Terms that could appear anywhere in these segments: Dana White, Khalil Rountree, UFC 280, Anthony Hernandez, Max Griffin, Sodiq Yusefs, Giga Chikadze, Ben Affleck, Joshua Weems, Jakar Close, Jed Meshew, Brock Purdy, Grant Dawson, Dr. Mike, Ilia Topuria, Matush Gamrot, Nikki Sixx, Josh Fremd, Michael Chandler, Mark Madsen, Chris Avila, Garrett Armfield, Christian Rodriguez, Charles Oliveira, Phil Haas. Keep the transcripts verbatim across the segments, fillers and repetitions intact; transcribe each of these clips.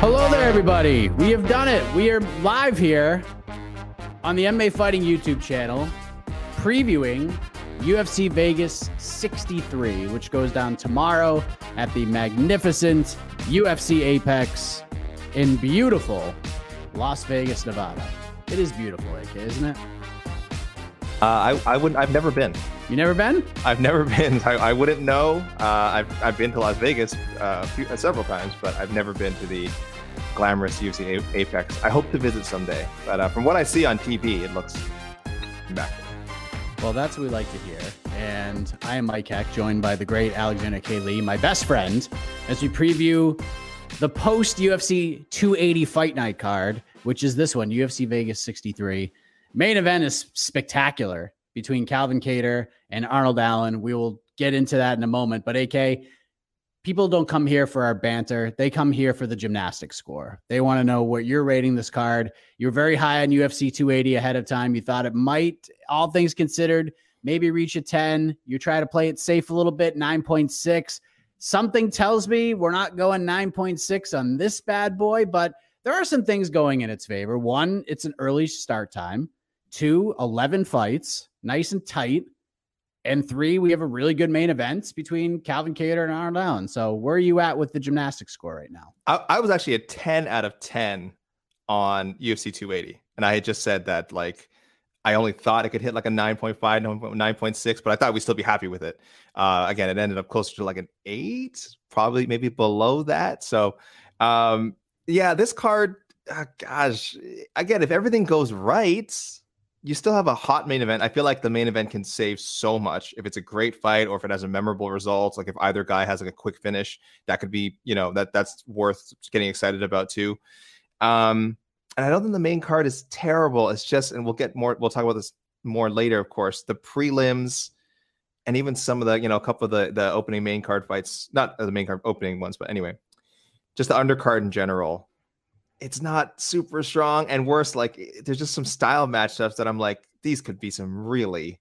Hello there, everybody. We have done it. We are live here on the M M A Fighting YouTube channel, previewing U F C Vegas sixty-three, which goes down tomorrow at the magnificent U F C Apex in beautiful Las Vegas, Nevada. It is beautiful, A K, isn't it? Uh, I I wouldn't. I've never been. You never been? I've never been. I, I wouldn't know. Uh, I've I've been to Las Vegas uh, few, uh, several times, but I've never been to the glamorous U F C Apex. I hope to visit someday. But uh, from what I see on T V, it looks immaculate. Well, that's what we like to hear. And I am Mike Heck, joined by the great Alexander K. Lee, my best friend, as we preview the post U F C two eighty fight night card, which is this one, U F C Vegas sixty-three. Main event is spectacular between Calvin Kattar and Arnold Allen. We will get into that in a moment. But A K, people don't come here for our banter. They come here for the gymnastics score. They want to know what you're rating this card. You're very high on U F C two eighty ahead of time. You thought it might, all things considered, maybe reach a ten. You try to play it safe a little bit, nine point six. Something tells me we're not going nine point six on this bad boy, but there are some things going in its favor. One, it's an early start time. Two, eleven fights, nice and tight. And three, we have a really good main event between Calvin Kattar and Arnold Allen. So where are you at with the gymnastics score right now? I, I was actually a ten out of ten on U F C two eighty. And I had just said that, like, I only thought it could hit like a nine point five, nine point six, but I thought we'd still be happy with it. Uh, again, it ended up closer to like an eight, probably maybe below that. So, um, yeah, this card, oh gosh, again, if everything goes right, you still have a hot main event. I feel like the main event can save so much if it's a great fight or if it has a memorable result. Like if either guy has like a quick finish, that could be, you know, that that's worth getting excited about too. Um, and I don't think the main card is terrible. It's just, and we'll get more, we'll talk about this more later, of course, the prelims and even some of the, you know, a couple of the, the opening main card fights, not the main card opening ones, but anyway, just the undercard in general. It's not super strong, and worse, like there's just some style matchups that I'm like, these could be some really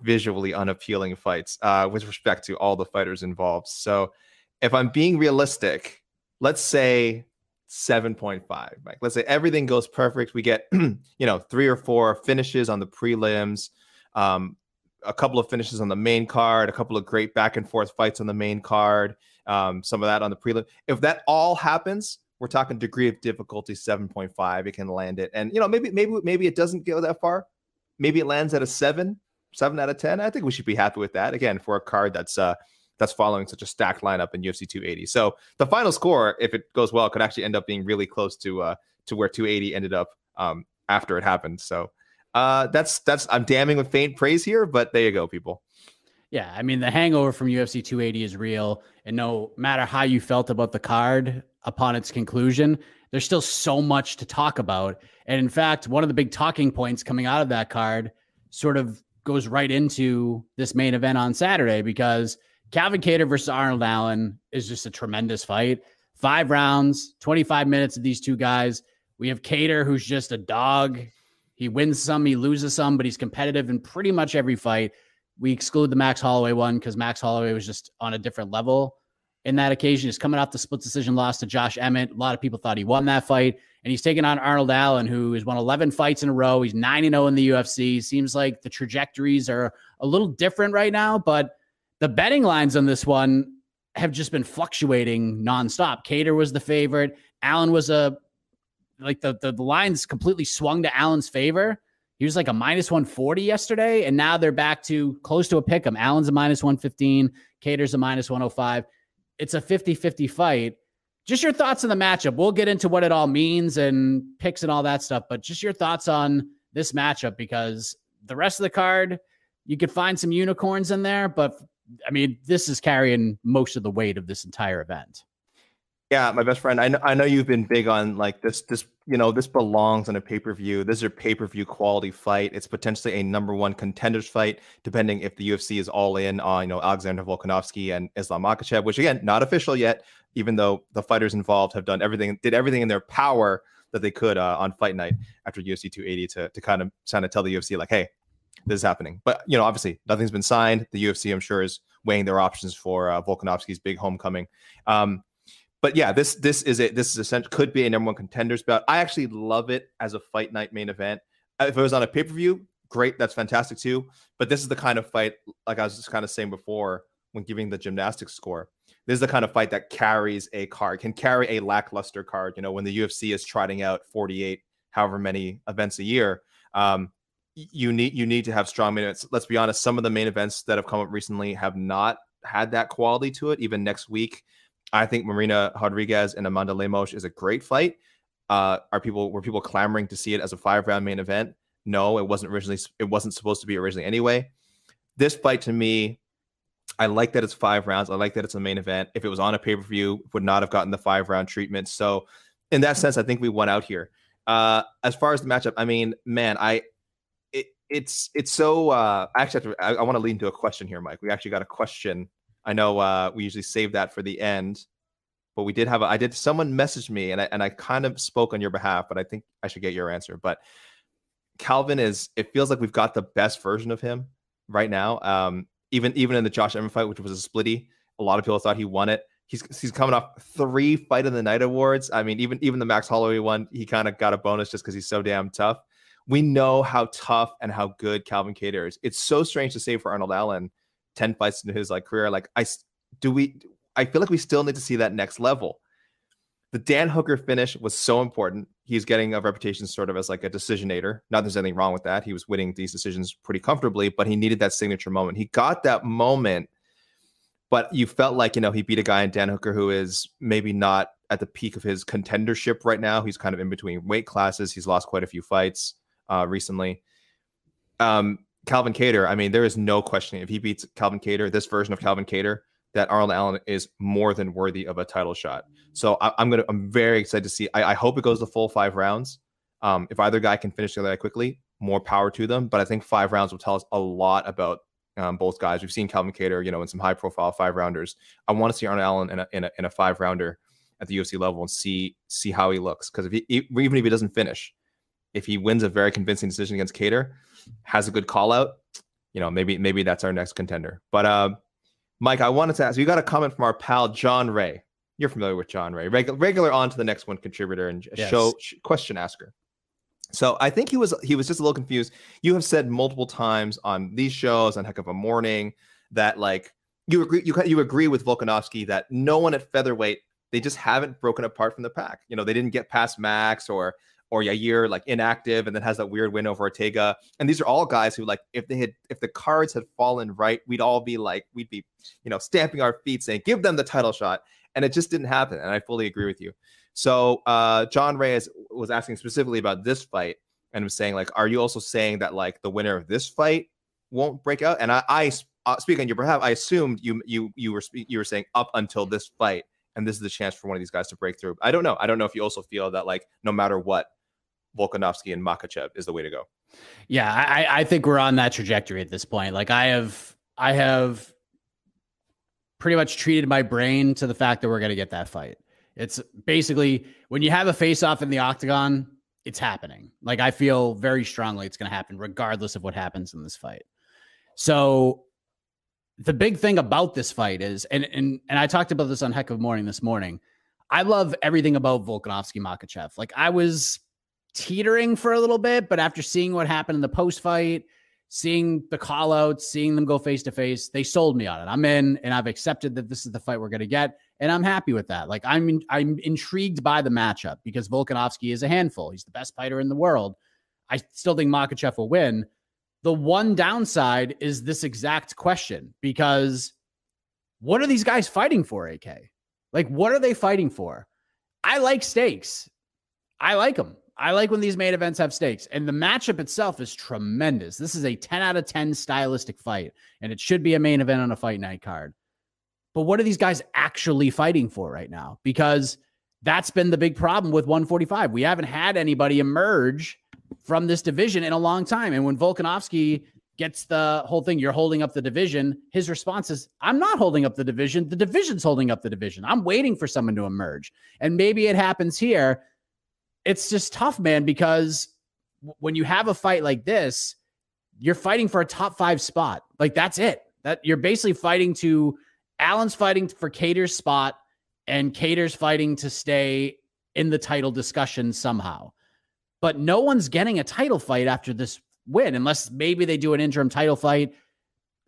visually unappealing fights uh, with respect to all the fighters involved. So if I'm being realistic, let's say seven point five, Mike. Let's say everything goes perfect. We get, you know, three or four finishes on the prelims, um, a couple of finishes on the main card, a couple of great back and forth fights on the main card, um, some of that on the prelim. If that all happens, we're talking degree of difficulty seven point five. It can land it, and you know, maybe maybe maybe it doesn't go that far. Maybe it lands at a seven, seven out of ten. I think we should be happy with that. Again, for a card that's uh, that's following such a stacked lineup in U F C two eighty. So the final score, if it goes well, could actually end up being really close to uh, to where two eighty ended up um, after it happened. So uh, that's that's I'm damning with faint praise here, but there you go, people. Yeah, I mean, the hangover from U F C two eighty is real, and no matter how you felt about the card upon its conclusion, there's still so much to talk about. And in fact, one of the big talking points coming out of that card sort of goes right into this main event on Saturday, because Calvin Kattar versus Arnold Allen is just a tremendous fight. Five rounds, twenty-five minutes of these two guys. We have Kattar, who's just a dog. He wins some, he loses some, but he's competitive in pretty much every fight. We exclude the Max Holloway one because Max Holloway was just on a different level in that occasion. He's coming off the split decision loss to Josh Emmett. A lot of people thought he won that fight. And he's taking on Arnold Allen, who has won eleven fights in a row. He's nine and oh in the U F C. Seems like the trajectories are a little different right now, but the betting lines on this one have just been fluctuating nonstop. Kattar was the favorite. Allen was a, like the, the, the lines completely swung to Allen's favor. He was like a minus one forty yesterday, and now they're back to close to a pick 'em. Allen's a minus one fifteen. Kattar's a minus one oh five. It's a fifty-fifty fight. Just your thoughts on the matchup. We'll get into what it all means and picks and all that stuff, but just your thoughts on this matchup, because the rest of the card, you could find some unicorns in there, but I mean, this is carrying most of the weight of this entire event. Yeah, my best friend, I know, I know you've been big on like this, this, you know, this belongs on a pay-per-view. This is a pay-per-view quality fight. It's potentially a number one contenders fight, depending if the U F C is all in on, you know, Alexander Volkanovski and Islam Makhachev, which again, not official yet, even though the fighters involved have done everything, did everything in their power that they could uh, on fight night after U F C two eighty to, to kind of kind of tell the U F C like, hey, this is happening. But, you know, obviously nothing's been signed. The U F C, I'm sure, is weighing their options for uh, Volkanovski's big homecoming. Um, But yeah, this this is it. This is essentially could be a number one contenders bout. I actually love it as a fight night main event. If it was on a pay per view, great, that's fantastic too. But this is the kind of fight, like I was just kind of saying before when giving the gymnastics score. This is the kind of fight that carries a card, can carry a lackluster card. You know, when the U F C is trotting out forty-eight, however many events a year, um, you need you need to have strong main events. Let's be honest, some of the main events that have come up recently have not had that quality to it. Even next week, I think Marina Rodriguez and Amanda Lemos is a great fight. Uh, are people were people clamoring to see it as a five round main event? No, it wasn't originally. It wasn't supposed to be originally anyway. This fight to me, I like that it's five rounds. I like that it's a main event. If it was on a pay per view, would not have gotten the five round treatment. So, in that sense, I think we won out here. Uh, as far as the matchup, I mean, man, I it, it's it's so. Uh, I actually have to, I, I want to lead into a question here, Mike. We actually got a question. I know uh, we usually save that for the end, but we did have a, I did, someone messaged me and I, and I kind of spoke on your behalf, but I think I should get your answer. But Calvin is, it feels like we've got the best version of him right now. Um, even, even in the Josh Emmett fight, which was a splitty, a lot of people thought he won it. He's, he's coming off three fight of the night awards. I mean, even, even the Max Holloway one, he kind of got a bonus just because he's so damn tough. We know how tough and how good Calvin Kattar is. It's so strange to say for Arnold Allen, ten fights into his like career, like I do we I feel like we still need to see that next level. The Dan Hooker finish was so important. He's getting a reputation sort of as like a decisionator. Not that there's anything wrong with that. He was winning these decisions pretty comfortably, but he needed that signature moment. He got that moment, but you felt like, you know, he beat a guy in Dan Hooker who is maybe not at the peak of his contendership right now. He's kind of in between weight classes. He's lost quite a few fights uh, recently. Um, Calvin Kattar, I mean, there is no question if he beats Calvin Kattar, this version of Calvin Kattar, that Arnold Allen is more than worthy of a title shot. So I, I'm gonna, I'm very excited to see. I, I hope it goes the full five rounds. Um, if either guy can finish the other guy quickly, more power to them. But I think five rounds will tell us a lot about um, both guys. We've seen Calvin Kattar, you know, in some high profile five rounders. I want to see Arnold Allen in a, in a in a five rounder at the U F C level and see see how he looks. Because if he, even if he doesn't finish, if he wins a very convincing decision against Kattar, has a good call out, you know, maybe maybe that's our next contender. But uh, Mike, I wanted to ask, you got a comment from our pal John Ray. You're familiar with John Ray, regular regular on to the next one contributor and yes. show question asker. So I think he was he was just a little confused. You have said multiple times on these shows on Heck of a Morning that like you agree you you agree with Volkanovski that no one at featherweight, they just haven't broken apart from the pack. You know, they didn't get past Max or. or Yair like inactive and then has that weird win over Ortega. And these are all guys who, like, if they had, if the cards had fallen right, we'd all be like, we'd be, you know, stamping our feet saying, give them the title shot. And it just didn't happen. And I fully agree with you. So uh, John Reyes was asking specifically about this fight and was saying, like, are you also saying that, like, the winner of this fight won't break out? And I, I uh, speak on your behalf. I assumed you, you, you were, you were saying up until this fight, and this is the chance for one of these guys to break through. I don't know. I don't know if you also feel that, like, no matter what, Volkanovski and Makhachev is the way to go. Yeah, I, I think we're on that trajectory at this point. Like, I have, I have pretty much treated my brain to the fact that we're going to get that fight. It's basically when you have a face-off in the octagon, it's happening. Like, I feel very strongly it's going to happen regardless of what happens in this fight. So the big thing about this fight is, and and and I talked about this on Heck of Morning this morning, I love everything about Volkanovski Makhachev. Like, I was teetering for a little bit, but after seeing what happened in the post-fight, seeing the call-outs, seeing them go face-to-face, they sold me on it. I'm in, and I've accepted that this is the fight we're going to get, and I'm happy with that. Like, I'm in, I'm intrigued by the matchup because Volkanovski is a handful. He's the best fighter in the world. I still think Makhachev will win. The one downside is this exact question, because what are these guys fighting for, A K? Like, what are they fighting for? I like stakes. I like them. I like when these main events have stakes. And the matchup itself is tremendous. This is a ten out of ten stylistic fight, and it should be a main event on a fight night card. But what are these guys actually fighting for right now? Because that's been the big problem with one forty-five. We haven't had anybody emerge from this division in a long time. And when Volkanovski gets the whole thing, you're holding up the division, his response is, I'm not holding up the division. The division's holding up the division. I'm waiting for someone to emerge. And maybe it happens here. It's just tough, man, because when you have a fight like this, you're fighting for a top five spot. Like, that's it. That you're basically fighting to, Allen's fighting for Kattar's spot, and Kattar's fighting to stay in the title discussion somehow. But no one's getting a title fight after this win, unless maybe they do an interim title fight.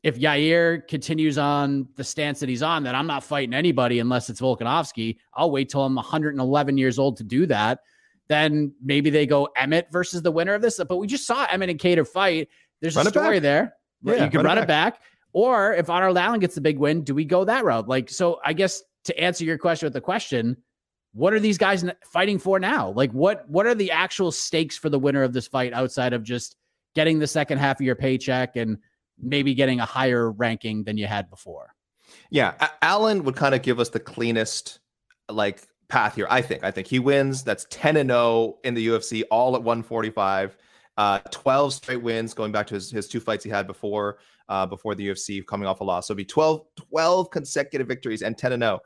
If Yair continues on the stance that he's on, that I'm not fighting anybody unless it's Volkanovski, I'll wait till I'm one hundred eleven years old to do that. Then maybe they go Emmett versus the winner of this. But we just saw Emmett and Kattar fight. There's run a story there. Yeah, you can run, run it back. back. Or if Arnold Allen gets the big win, do we go that route? Like, so I guess to answer your question with the question, what are these guys fighting for now? Like, what, what are the actual stakes for the winner of this fight outside of just getting the second half of your paycheck and maybe getting a higher ranking than you had before? Yeah. A- Allen would kind of give us the cleanest, like, path here. I think, I think he wins. That's ten and oh in the U F C, all at one forty-five, uh, twelve straight wins, going back to his, his two fights he had before, uh, before the U F C, coming off a loss. So it'd be twelve, twelve consecutive victories and ten and oh.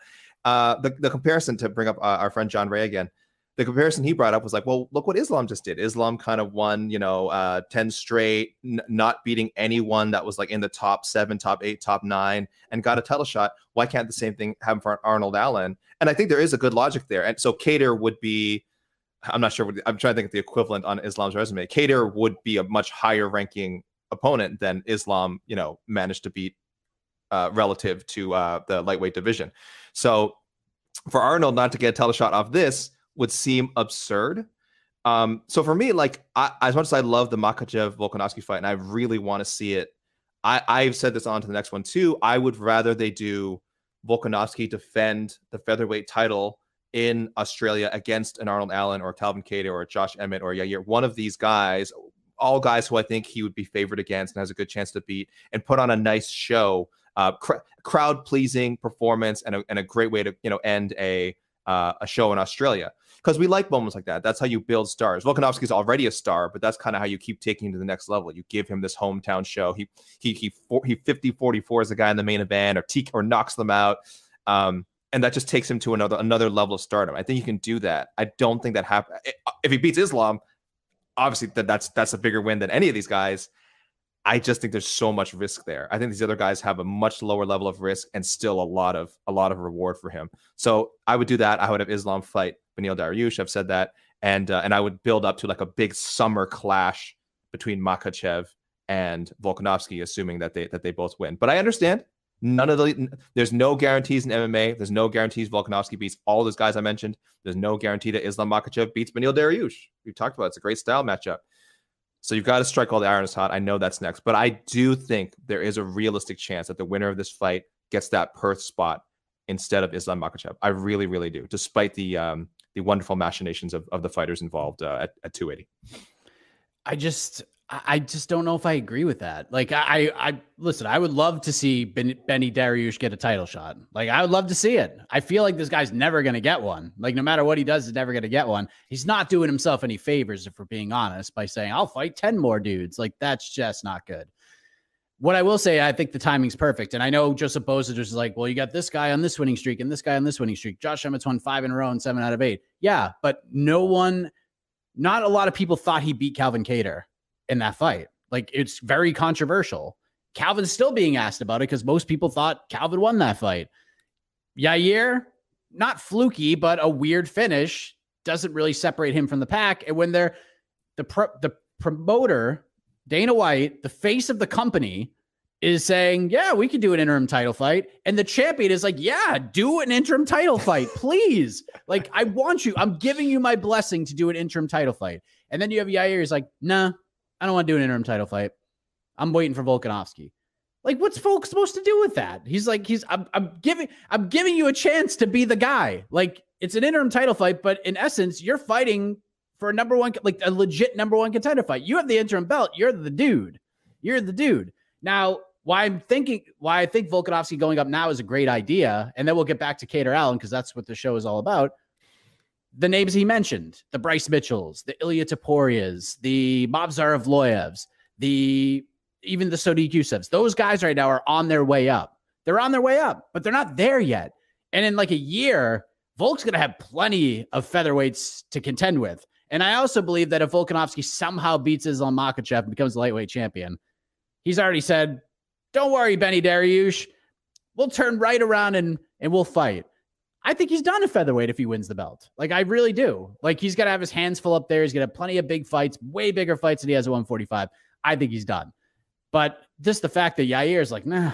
Uh, the, the comparison, to bring up uh, our friend John Ray again, the comparison he brought up was like, well, look what Islam just did. Islam kind of won, you know, uh, ten straight, n- not beating anyone that was like in the top seven, top eight, top nine, and got a title shot. Why can't the same thing happen for Arnold Allen? And I think there is a good logic there. And so Kattar would be, I'm not sure, what, I'm trying to think of the equivalent on Islam's resume. Kattar would be a much higher ranking opponent than Islam, you know, managed to beat Uh, relative to uh, the lightweight division. So for Arnold not to get a title shot off this would seem absurd. Um, so for me, like, I, as much as I love the Makhachev-Volkanovski fight, and I really want to see it, I, I've said this on to the next one too, I would rather they do Volkanovski defend the featherweight title in Australia against an Arnold Allen or Calvin Kattar or Josh Emmett or Yair, one of these guys, all guys who I think he would be favored against and has a good chance to beat, and put on a nice show. Uh, cr- crowd-pleasing performance and a, and a great way to, you know, end a uh, a show in Australia, because we like moments like that. That's how you build stars. Volkanovski is already a star, but that's kind of how you keep taking him to the next level. You give him this hometown show. He he he for, he fifty forty-fours the guy in the main event, or te- or knocks them out, um, and that just takes him to another another level of stardom. I think you can do that. I don't think that happen if he beats Islam. Obviously, that that's that's a bigger win than any of these guys. I just think there's so much risk there. I think these other guys have a much lower level of risk and still a lot of a lot of reward for him. So I would do that. I would have Islam fight Beneil Dariush. I've said that, and uh, and I would build up to like a big summer clash between Makhachev and Volkanovski, assuming that they that they both win. But I understand None of the there's no guarantees in M M A. There's no guarantees Volkanovski beats all those guys I mentioned. There's no guarantee that Islam Makhachev beats Beneil Dariush. We've talked about it. It's a great style matchup. So you've got to strike while the iron is hot. I know that's next, but I do think there is a realistic chance that the winner of this fight gets that Perth spot instead of Islam Makhachev. I really, really do, despite the um, the wonderful machinations of, of the fighters involved uh, at, at two eighty. I just... I just don't know if I agree with that. Like, I, I listen, I would love to see ben, Beneil Dariush get a title shot. Like, I would love to see it. I feel like this guy's never going to get one. Like, no matter what he does, he's never going to get one. He's not doing himself any favors, if we're being honest, by saying, I'll fight ten more dudes. Like, that's just not good. What I will say, I think the timing's perfect. And I know Joseph Bosa just is like, well, you got this guy on this winning streak and this guy on this winning streak. Josh Emmett's won five in a row and seven out of eight. Yeah, but no one, not a lot of people thought he beat Calvin Kattar in that fight. Like, it's very controversial. Calvin's still being asked about it because most people thought Calvin won that fight. Yair, not fluky, but a weird finish doesn't really separate him from the pack. And when they're the pro, the promoter, Dana White, the face of the company, is saying, yeah, we could do an interim title fight. And the champion is like, yeah, do an interim title fight, please. Like, I want you. I'm giving you my blessing to do an interim title fight. And then you have Yair is like, nah, I don't want to do an interim title fight. I'm waiting for Volkanovski. Like, what's Volk supposed to do with that? He's like, he's, I'm, I'm giving, I'm giving you a chance to be the guy. Like, it's an interim title fight, but in essence, you're fighting for a number one, like a legit number one contender fight. You have the interim belt. You're the dude. You're the dude. Now, why I'm thinking, why I think Volkanovski going up now is a great idea. And then we'll get back to Kattar Allen, because that's what the show is all about. The names he mentioned, the Bryce Mitchells, the Ilia Teporias, the Bob Zarevloevs, the even the Sodiq Yusefs, those guys right now are on their way up. They're on their way up, but they're not there yet. And in like a year, Volk's going to have plenty of featherweights to contend with. And I also believe that if Volkanovski somehow beats Islam Makhachev and becomes the lightweight champion, he's already said, don't worry, Beneil Dariush, we'll turn right around and, and we'll fight. I think he's done a featherweight if he wins the belt. Like, I really do. Like, he's got to have his hands full up there. He's going to have plenty of big fights, way bigger fights than he has at one forty-five. I think he's done. But just the fact that Yair's like, nah,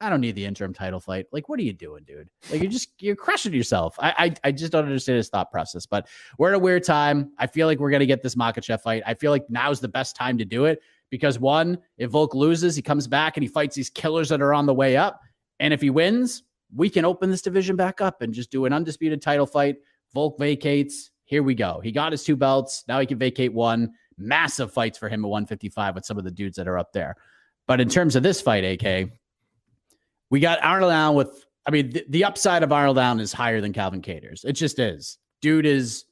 I don't need the interim title fight. Like, what are you doing, dude? Like, you're just, you're crushing yourself. I I, I just don't understand his thought process. But we're at a weird time. I feel like we're going to get this Makhachev fight. I feel like now's the best time to do it because, one, if Volk loses, he comes back and he fights these killers that are on the way up. And if he wins, we can open this division back up and just do an undisputed title fight. Volk vacates. Here we go. He got his two belts. Now he can vacate one. Massive fights for him at one fifty-five with some of the dudes that are up there. But in terms of this fight, A K, we got Arnold Allen with, I mean, th- the upside of Arnold Allen is higher than Calvin Kattar's. It just is. Dude is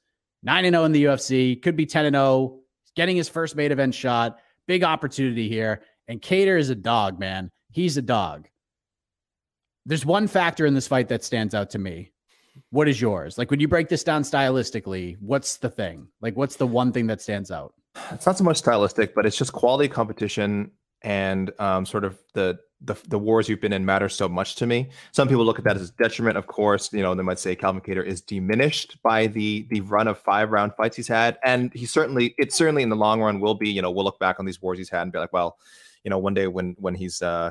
nine and oh in the U F C. Could be ten and oh. He's getting his first main event shot. Big opportunity here. And Kattar is a dog, man. He's a dog. There's one factor in this fight that stands out to me. What is yours? Like, when you break this down stylistically, what's the thing? Like, what's the one thing that stands out? It's not so much stylistic, but it's just quality competition and um, sort of the, the the wars you've been in matter so much to me. Some people look at that as a detriment, of course. You know, they might say Calvin Kattar is diminished by the the run of five round fights he's had, and he certainly it certainly in the long run will be. You know, we'll look back on these wars he's had and be like, well, you know, one day when when he's uh,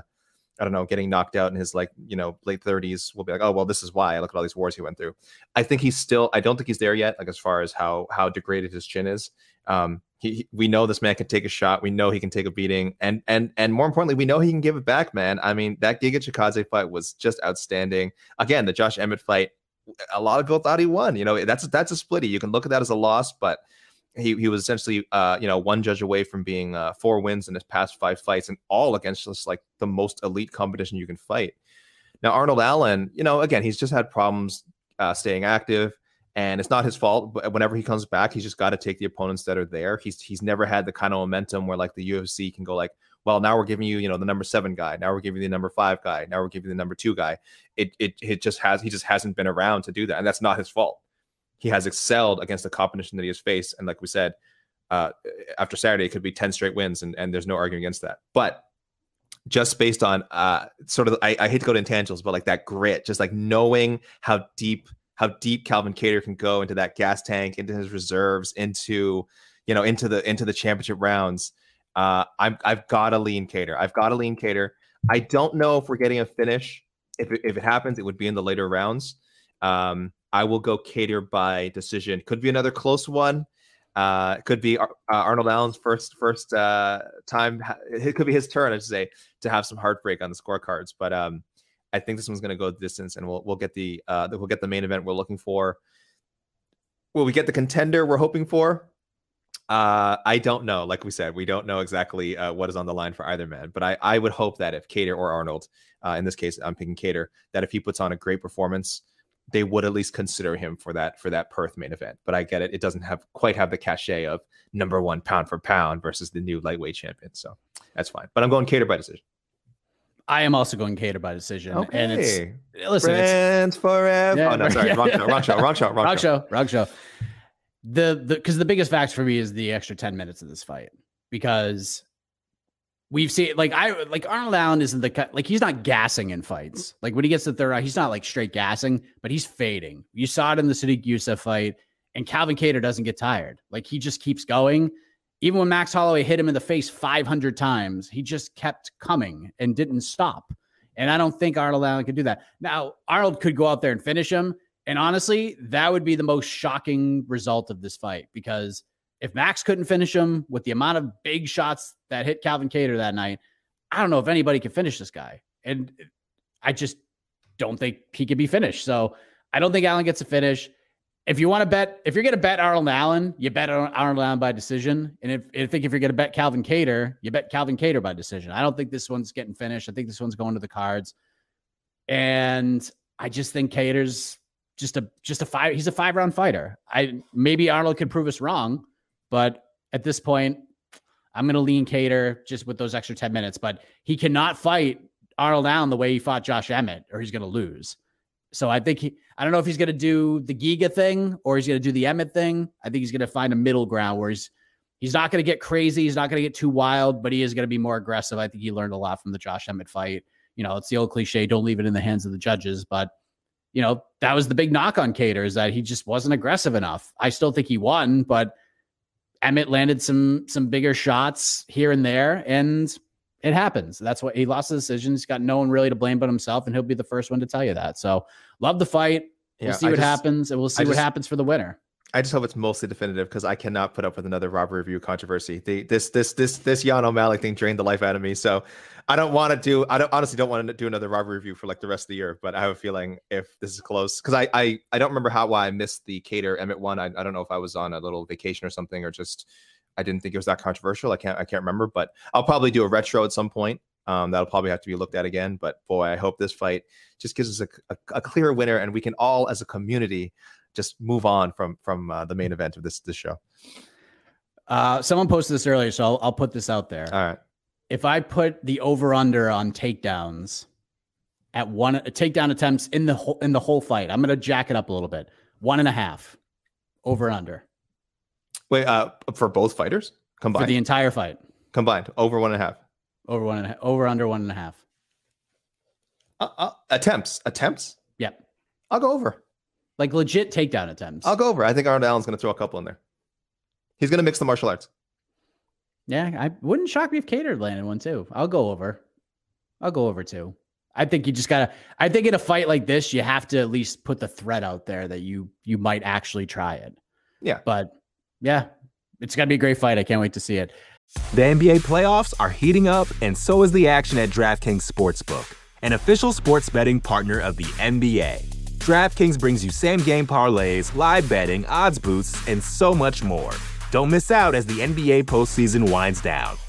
I don't know, getting knocked out in his like, you know, late thirties, we'll be like, oh, well, this is why. I look at all these wars he went through. I think he's still, I don't think he's there yet, like as far as how how degraded his chin is. Um, he, he we know this man can take a shot. We know he can take a beating. And and and more importantly, we know he can give it back, man. I mean, that Giga Chikaze fight was just outstanding. Again, the Josh Emmett fight, a lot of people thought he won. You know, that's, that's a splitty. You can look at that as a loss, but He he was essentially, uh, you know, one judge away from being uh, four wins in his past five fights, and all against just like the most elite competition you can fight. Now, Arnold Allen, you know, again, he's just had problems uh, staying active, and it's not his fault. But whenever he comes back, he's just got to take the opponents that are there. He's he's never had the kind of momentum where like the U F C can go like, well, now we're giving you, you know, the number seven guy. Now we're giving you the number five guy. Now we're giving you the number two guy. It it it just has he just hasn't been around to do that, and that's not his fault. He has excelled against the competition that he has faced. And like we said, uh, after Saturday, it could be ten straight wins, and, and there's no arguing against that. But just based on uh, sort of, I, I hate to go to intangibles, but like that grit, just like knowing how deep, how deep Calvin Kattar can go into that gas tank, into his reserves, into, you know, into the, into the championship rounds. Uh, I'm, I've got to lean Kattar. I've got to lean Kattar. I don't know if we're getting a finish. If it, if it happens, it would be in the later rounds. Um, I will go cater by decision. Could be another close one. Uh, could be Ar uh, Arnold Allen's first first uh, time. It could be his turn, I should say, to have some heartbreak on the scorecards. But um, I think this one's going to go the distance, and we'll we'll get the uh, we'll get the main event we're looking for. Will we get the contender we're hoping for? Uh, I don't know. Like we said, we don't know exactly uh, what is on the line for either man. But I I would hope that if Kattar or Arnold, uh, in this case, I'm picking Kattar, that if he puts on a great performance, they would at least consider him for that for that Perth main event. But I get it; it doesn't have quite have the cachet of number one pound for pound versus the new lightweight champion. So that's fine. But I'm going Kattar by decision. I am also going Kattar by decision. Okay. And it's listen, friends it's, forever. Yeah, oh no, sorry, yeah. wrong, show, wrong show, wrong show, wrong, wrong show, wrong show. The the because the biggest fact for me is the extra ten minutes of this fight, because we've seen like I like Arnold Allen isn't the like he's not gassing in fights. Like when he gets to the third round, he's not like straight gassing, but he's fading. You saw it in the Sadiq Yusuff fight, and Calvin Kattar doesn't get tired. Like he just keeps going. Even when Max Holloway hit him in the face five hundred times, he just kept coming and didn't stop. And I don't think Arnold Allen could do that. Now, Arnold could go out there and finish him. And honestly, that would be the most shocking result of this fight, because if Max couldn't finish him with the amount of big shots that hit Calvin Kattar that night, I don't know if anybody could finish this guy. And I just don't think he could be finished. So I don't think Allen gets a finish. If you want to bet, if you're going to bet Arnold Allen, you bet Arnold Allen by decision. And if I think if you're going to bet Calvin Kattar, you bet Calvin Kattar by decision. I don't think this one's getting finished. I think this one's going to the cards. And I just think Cater's just a just a five. He's a five round fighter. I maybe Arnold could prove us wrong, but at this point, I'm going to lean Kattar just with those extra ten minutes. But he cannot fight Arnold Allen the way he fought Josh Emmett, or he's going to lose. So I think he, I don't know if he's going to do the Giga thing or he's going to do the Emmett thing. I think he's going to find a middle ground where he's, he's not going to get crazy. He's not going to get too wild, but he is going to be more aggressive. I think he learned a lot from the Josh Emmett fight. You know, it's the old cliche, don't leave it in the hands of the judges. But, you know, that was the big knock on Kattar, is that he just wasn't aggressive enough. I still think he won, but Emmett landed some, some bigger shots here and there, and it happens. That's what he lost the decision. He's got no one really to blame but himself, and he'll be the first one to tell you that. So love the fight. We'll yeah, see I what just, happens, and we'll see I what just, happens for the winner. I just hope it's mostly definitive, because I cannot put up with another robbery review controversy. The, this this this this Jan O'Malley thing drained the life out of me. So I don't want to do. I don't honestly don't want to do another robbery review for like the rest of the year. But I have a feeling if this is close, because I, I I don't remember how why I missed the Kattar Emmett one. I I don't know if I was on a little vacation or something, or just I didn't think it was that controversial. I can't I can't remember, but I'll probably do a retro at some point. Um, that'll probably have to be looked at again. But boy, I hope this fight just gives us a, a, a clear winner, and we can all, as a community, just move on from from uh, the main event of this this show. Uh, someone posted this earlier, so I'll, I'll put this out there. All right. If I put the over under on takedowns at one takedown attempts in the whole in the whole fight, I'm going to jack it up a little bit. One and a half over under. Wait, uh, for both fighters combined? For the entire fight combined, over one and a half, over one and a half, over under one and a half. Uh, uh, attempts, attempts. Yep, I'll go over. Like legit takedown attempts. I'll go over. I think Arnold Allen's going to throw a couple in there. He's going to mix the martial arts. Yeah, I wouldn't shock me if Kattar landed one too. I'll go over. I'll go over too. I think you just gotta. I think in a fight like this, you have to at least put the threat out there that you you might actually try it. Yeah, but. Yeah, it's going to be a great fight. I can't wait to see it. The N B A playoffs are heating up, and so is the action at DraftKings Sportsbook, an official sports betting partner of the N B A. DraftKings brings you same-game parlays, live betting, odds boosts, and so much more. Don't miss out as the N B A postseason winds down,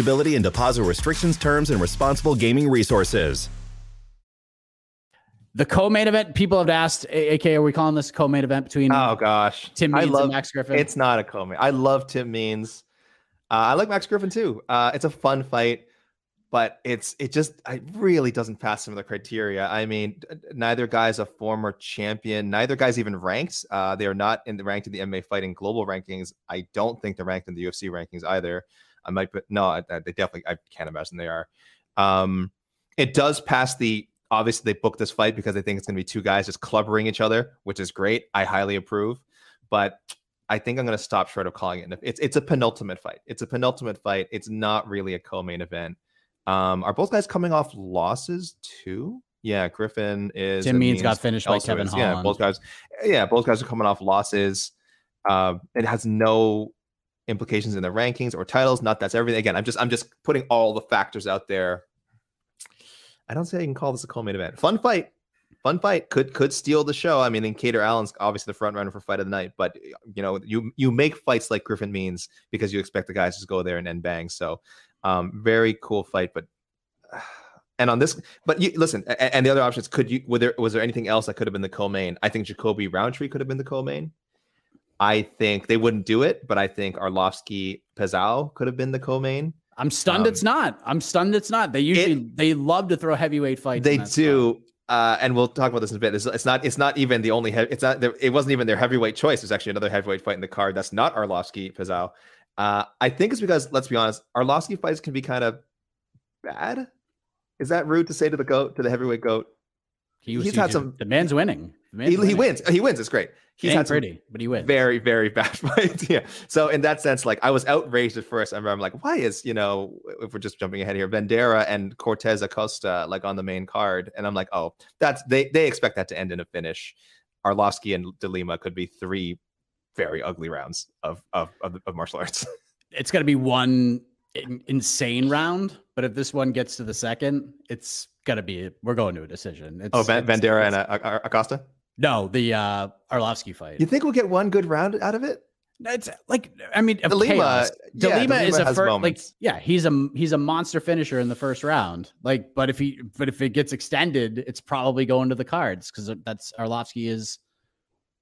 and deposit restrictions, terms, and responsible gaming resources. The co-main event, people have asked, A K, are we calling this co-main event between oh gosh, Tim Means I love, and Max Griffin? It's not a co-main. I love Tim Means. Uh, I like Max Griffin too. Uh, it's a fun fight, but it's it just it really doesn't pass some of the criteria. I mean, neither guy's a former champion. Neither guy's even ranked. Uh, they are not in the ranked in the M M A fighting global rankings. I don't think they're ranked in the U F C rankings either. I might, but no, I, I, they definitely. I can't imagine they are. Um, it does pass the. Obviously, they booked this fight because they think it's going to be two guys just clubbering each other, which is great. I highly approve, but I think I'm going to stop short of calling it. It's it's a penultimate fight. It's a penultimate fight. It's not really a co-main event. Um, are both guys coming off losses too? Yeah, Griffin is. Tim Means got finished by Kevin is. Holland. Yeah, both guys. Yeah, both guys are coming off losses. Uh, it has no implications in the rankings or titles. Not that's everything. Again, I'm just I'm just putting all the factors out there. I don't say I can call this a co-main event. Fun fight. Fun fight. Could could steal the show. I mean, and Cater Allen's obviously the front runner for fight of the night. But, you know, you you make fights like Griffin Means because you expect the guys to just go there and end bang. So um, very cool fight. But and on this, but you, listen, and, and the other options, could you, were there, was there anything else that could have been the co-main? I think Jacoby Rountree could have been the co-main. I think they wouldn't do it, but I think Arlovski Pezao could have been the co-main. I'm stunned um, it's not. I'm stunned it's not. They usually it, they love to throw heavyweight fights. They do, uh, and we'll talk about this in a bit. It's, it's not. It's not even the only. He- it's not. It wasn't even their heavyweight choice. There's actually another heavyweight fight in the card that's not Arlovski Pezao. Uh, I think it's because, let's be honest, Arlovski fights can be kind of bad. Is that rude to say to the goat, to the heavyweight goat? He was, He's he had did. some. The man's winning. The man's he, winning. he wins. He wins. It's great. He's not pretty, but he wins. Very, very bad fights. Yeah. So in that sense, like, I was outraged at first. I remember I'm like, why is, you know, if we're just jumping ahead here, Bandeira and Cortez Acosta like on the main card, and I'm like, oh, that's they they expect that to end in a finish. Arlovski and De Lima could be three very ugly rounds of of of, of martial arts. It's gonna be one in, insane round, but if this one gets to the second, it's gonna be we're going to a decision. It's, oh, Ban- it's, Bandeira it's, and uh, Acosta. No, the uh, Arlovski fight. You think we'll get one good round out of it? It's like, I mean, De Lima, De yeah, Lima is a first, like, yeah, he's a he's a monster finisher in the first round. Like, but if he but if it gets extended, it's probably going to the cards because that's Arlovski is,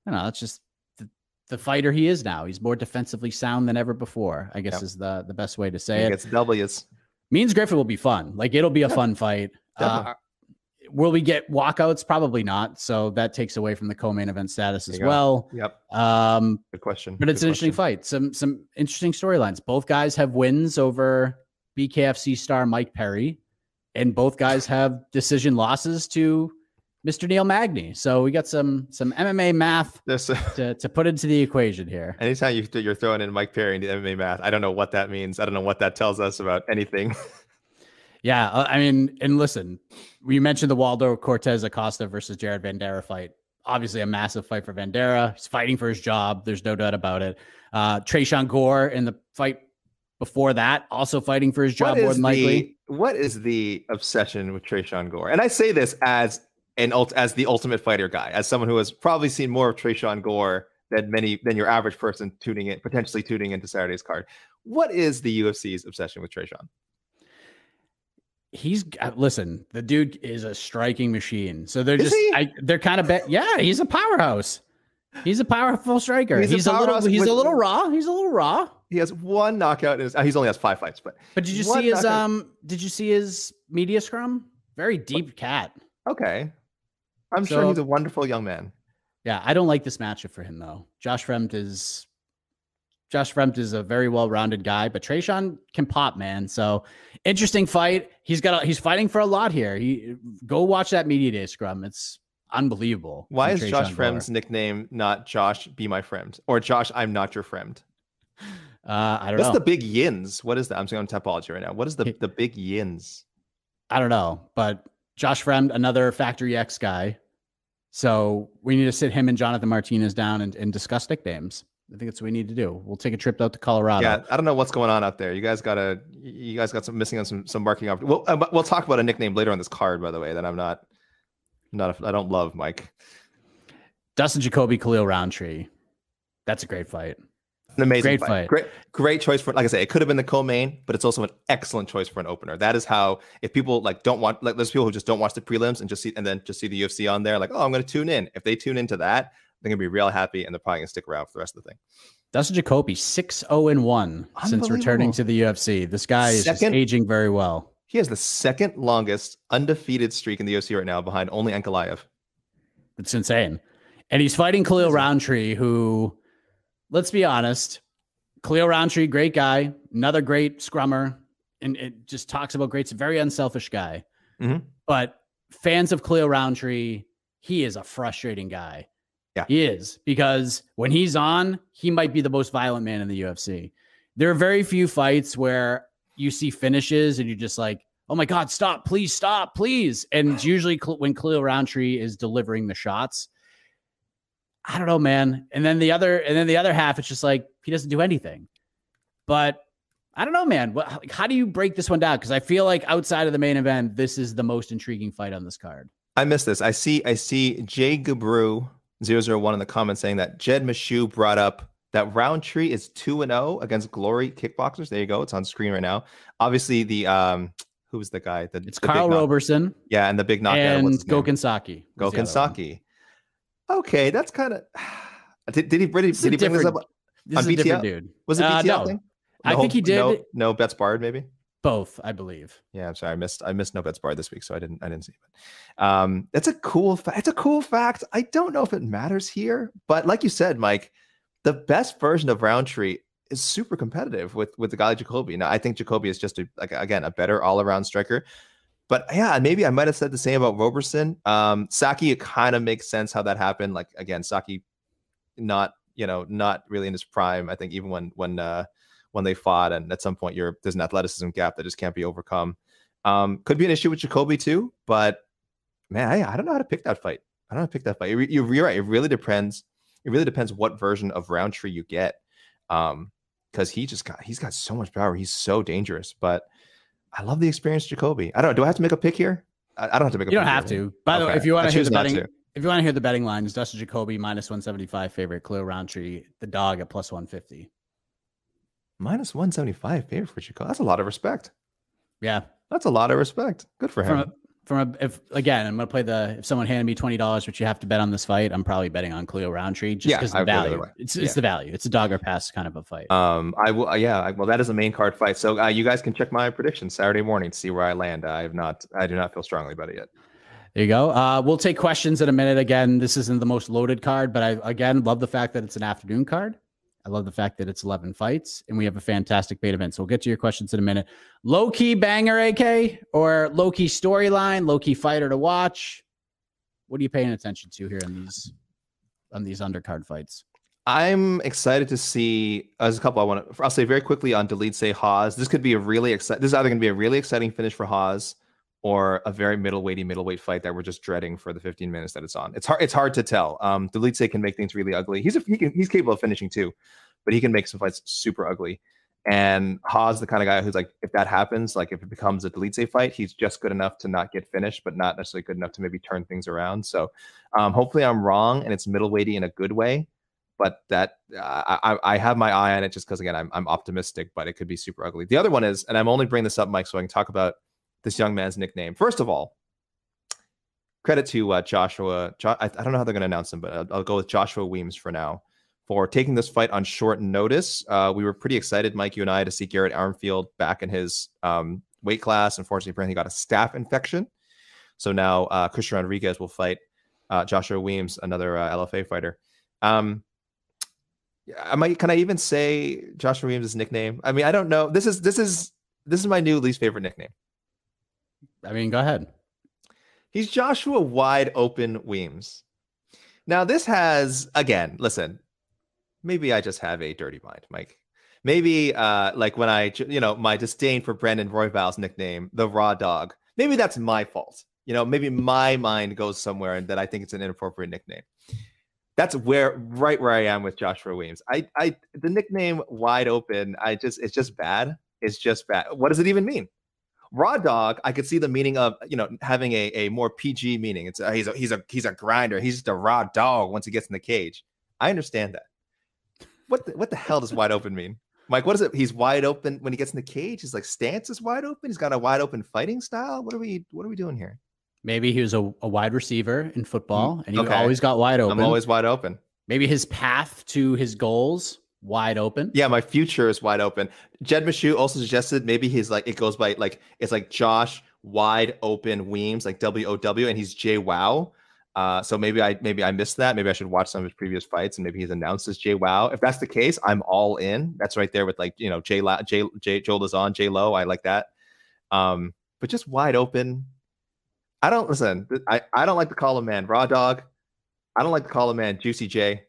you know, that's just the, the fighter he is now. He's more defensively sound than ever before, I guess, yep. is the the best way to say it. It's W's. Means Griffin will be fun. Like, it'll be a yeah. fun fight. Uh, Will we get walkouts? Probably not. So that takes away from the co-main event status as well. Yep. Um, Good question. But it's Good an question. interesting fight. Some some interesting storylines. Both guys have wins over B K F C star Mike Perry, and both guys have decision losses to Mister Neil Magny. So we got some some M M A math a, to, to put into the equation here. Anytime you th- you're throwing in Mike Perry into M M A math, I don't know what that means. I don't know what that tells us about anything. Yeah, I mean, and listen, we mentioned the Waldo Cortez Acosta versus Jared Bandeira fight. Obviously a massive fight for Bandeira. He's fighting for his job. There's no doubt about it. Uh, Treshawn Gore in the fight before that, also fighting for his job more than likely. The, what is the obsession with Treshawn Gore? And I say this as an ult, as the Ultimate Fighter guy, as someone who has probably seen more of Treshawn Gore than many than your average person tuning in, potentially tuning into Saturday's card. What is the U F C's obsession with Treshawn? He's listen. The dude is a striking machine. So they're is just, I, they're kind of, be, yeah. He's a powerhouse. He's a powerful striker. He's, he's a, a little, he's with, a little raw. He's a little raw. He has one knockout. In his, he's only has five fights, but but did you see his knockout. um? Did you see his media scrum? Very deep cat. Okay, I'm so, sure he's a wonderful young man. Yeah, I don't like this matchup for him though. Josh Fremd is, Josh Fremd is a very well-rounded guy, but Treshawn can pop, man. So. Interesting fight. He's got. A, he's fighting for a lot here. He go watch that media day scrum. It's unbelievable. Why is Josh Fremd's nickname not Josh? Be my friend, or Josh? I'm not your friend. Uh, I don't What's know. What's the big yins? What is that? I'm going to typology right now. What is the, the big yins? I don't know, but Josh Fremd, another Factory X guy. So we need to sit him and Jonathan Martinez down and, and discuss nicknames. I think that's what we need to do. We'll take a trip out to Colorado. Yeah, I don't know what's going on out there. You guys got a, you guys got some missing on some some marking up. We'll uh, we'll talk about a nickname later on this card, by the way. That I'm not, not a, I don't love Mike. Dustin Jacoby, Khalil Rountree. That's a great fight. An amazing great fight. fight. Great, great choice for, like I say, it could have been the co-main, but it's also an excellent choice for an opener. That is how, if people like don't want, like there's people who just don't watch the prelims and just see, and then just see the U F C on there, like, oh, I'm going to tune in. If they tune into that, they're going to be real happy, and they're probably going to stick around for the rest of the thing. Dustin Jacoby, six oh and one since returning to the U F C. This guy is second, just aging very well. He has the second longest undefeated streak in the U F C right now, behind only Ankalaev. It's insane. And he's fighting Khalil Rountree, who, let's be honest, Khalil Rountree, great guy, another great scrummer, and it just talks about greats, very unselfish guy. Mm-hmm. But fans of Khalil Rountree, he is a frustrating guy. Yeah. He is, because when he's on, he might be the most violent man in the U F C. There are very few fights where you see finishes and you're just like, oh my God, stop, please stop, please. And it's usually when Khalil Rountree is delivering the shots. I don't know, man. And then the other, and then the other half, it's just like, he doesn't do anything. But I don't know, man. What, how do you break this one down? Because I feel like outside of the main event, this is the most intriguing fight on this card. I missed this. I see, I see Jay Gabru zero zero one in the comments saying that Jed Meshew brought up that Rountree is two and oh against Glory Kickboxers. There you go. It's on screen right now. Obviously, the um, who was the guy? The, it's the Carl Roberson. Yeah, and the big knockout. And Gokhan Saki. Gokhan Saki. Okay, that's kind of... Did, did he, did he bring this up on B T L? Dude. Was it B T L uh, no. thing? No, I think he did. No, no bets barred, maybe? Both, I believe. Yeah, I'm sorry. I missed I missed no bets barred this week, so I didn't I didn't see it. Um, that's a cool fact. It's a cool fact. I don't know if it matters here, but like you said, Mike, the best version of Rountree is super competitive with with the guy like Jacoby. Now, I think Jacoby is just a, like again a better all around striker. But yeah, maybe I might have said the same about Roberson. Um, Saki, it kind of makes sense how that happened. Like again, Saki, not you know not really in his prime. I think even when when. Uh, when they fought, and at some point you're, there's an athleticism gap that just can't be overcome. Um, could be an issue with Jacoby too, but man, I, I don't know how to pick that fight. I don't know how to pick that fight. You, you, you're right. It really depends. It really depends what version of Rountree you get. Um, cause he just got, he's got so much power. He's so dangerous, but I love the experience, Jacoby. I don't know. Do I have to make a pick here? I, I don't have to make a you pick. You don't have here, to, right? By the okay. way, if you want to hear the betting, to. if you want to hear the betting lines, Dustin Jacoby, minus one seventy-five favorite, Khalil Rountree, the dog at plus one fifty. minus one seventy-five favorite for Chicago. That's a lot of respect. Yeah. That's a lot of respect. Good for him. From a, from a, if again, I'm going to play the, if someone handed me twenty dollars, which you have to bet on this fight, I'm probably betting on Khalil Rountree just because yeah, of the value. The it's, it's yeah. the value. It's a dog or pass kind of a fight. Um, I will. Yeah. I, well, that is a main card fight. So uh, you guys can check my predictions Saturday morning to see where I land. I have not, I do not feel strongly about it yet. There you go. Uh, we'll take questions in a minute. Again, this isn't the most loaded card, but I, again, love the fact that it's an afternoon card. I love the fact that it's eleven fights and we have a fantastic paid event. So we'll get to your questions in a minute. Low key banger, A K, or low key storyline, low key fighter to watch. What are you paying attention to here on these on these undercard fights? I'm excited to see as a couple. I want to. I'll say very quickly on Delize Haas. This could be a really exciting. This is either going to be a really exciting finish for Haas or a very middleweighty middleweight fight that we're just dreading for the fifteen minutes that it's on. It's hard. It's hard to tell. Um, Delize can make things really ugly. He's a, he can, he's capable of finishing too, but he can make some fights super ugly. And Haas, the kind of guy who's like, if that happens, like if it becomes a Delize fight, he's just good enough to not get finished, but not necessarily good enough to maybe turn things around. So um, hopefully I'm wrong and it's middleweighty in a good way. But that uh, I, I have my eye on it just because again I'm I'm optimistic, but it could be super ugly. The other one is, and I'm only bringing this up, Mike, so I can talk about this young man's nickname. First of all, credit to uh, Joshua. Jo- I, I don't know how they're going to announce him, but I'll, I'll go with Joshua Weems for now for taking this fight on short notice. Uh, we were pretty excited, Mike, you and I, to see Garrett Armfield back in his um, weight class. Unfortunately, apparently he got a staph infection. So now uh, Christian Rodriguez will fight uh, Joshua Weems, another uh, L F A fighter. Um, am I, can I even say Joshua Weems' nickname? I mean, I don't know. This is this is this is my new least favorite nickname. I mean, go ahead. He's Joshua Wide Open Weems. Now, this has, again, listen, maybe I just have a dirty mind, Mike. Maybe uh, like when I, you know, my disdain for Brandon Royval's nickname, the Raw Dog, maybe that's my fault. You know, maybe my mind goes somewhere and that I think it's an inappropriate nickname. That's where, right where I am with Joshua Weems. I, I, the nickname Wide Open, I just, it's just bad. It's just bad. What does it even mean? Raw Dog, I could see the meaning of, you know, having a, a more P G meaning. It's uh, he's a he's a he's a grinder. He's just a raw dog once he gets in the cage. I understand that. What the, what the hell does wide open mean, Mike? What is it? He's wide open when he gets in the cage. His like stance is wide open. He's got a wide open fighting style. What are we what are we doing here? Maybe he was a, a wide receiver in football, and he okay. always got wide open. I'm always wide open. Maybe his path to his goals. Wide open. Yeah, my future is wide open. Jed Mishu also suggested maybe he's like, it goes by like, it's like Josh Wide Open Weems, like W O W, and he's J Wow. Uh, so maybe I maybe I missed that. Maybe I should watch some of his previous fights, and maybe he's announced as J Wow. If that's the case, I'm all in. That's right there with like, you know, J La- J J Joel is on J Lo. I like that. Um, but just wide open. I don't listen. I, I don't like to call a man Raw Dog. I don't like to call a man Juicy J.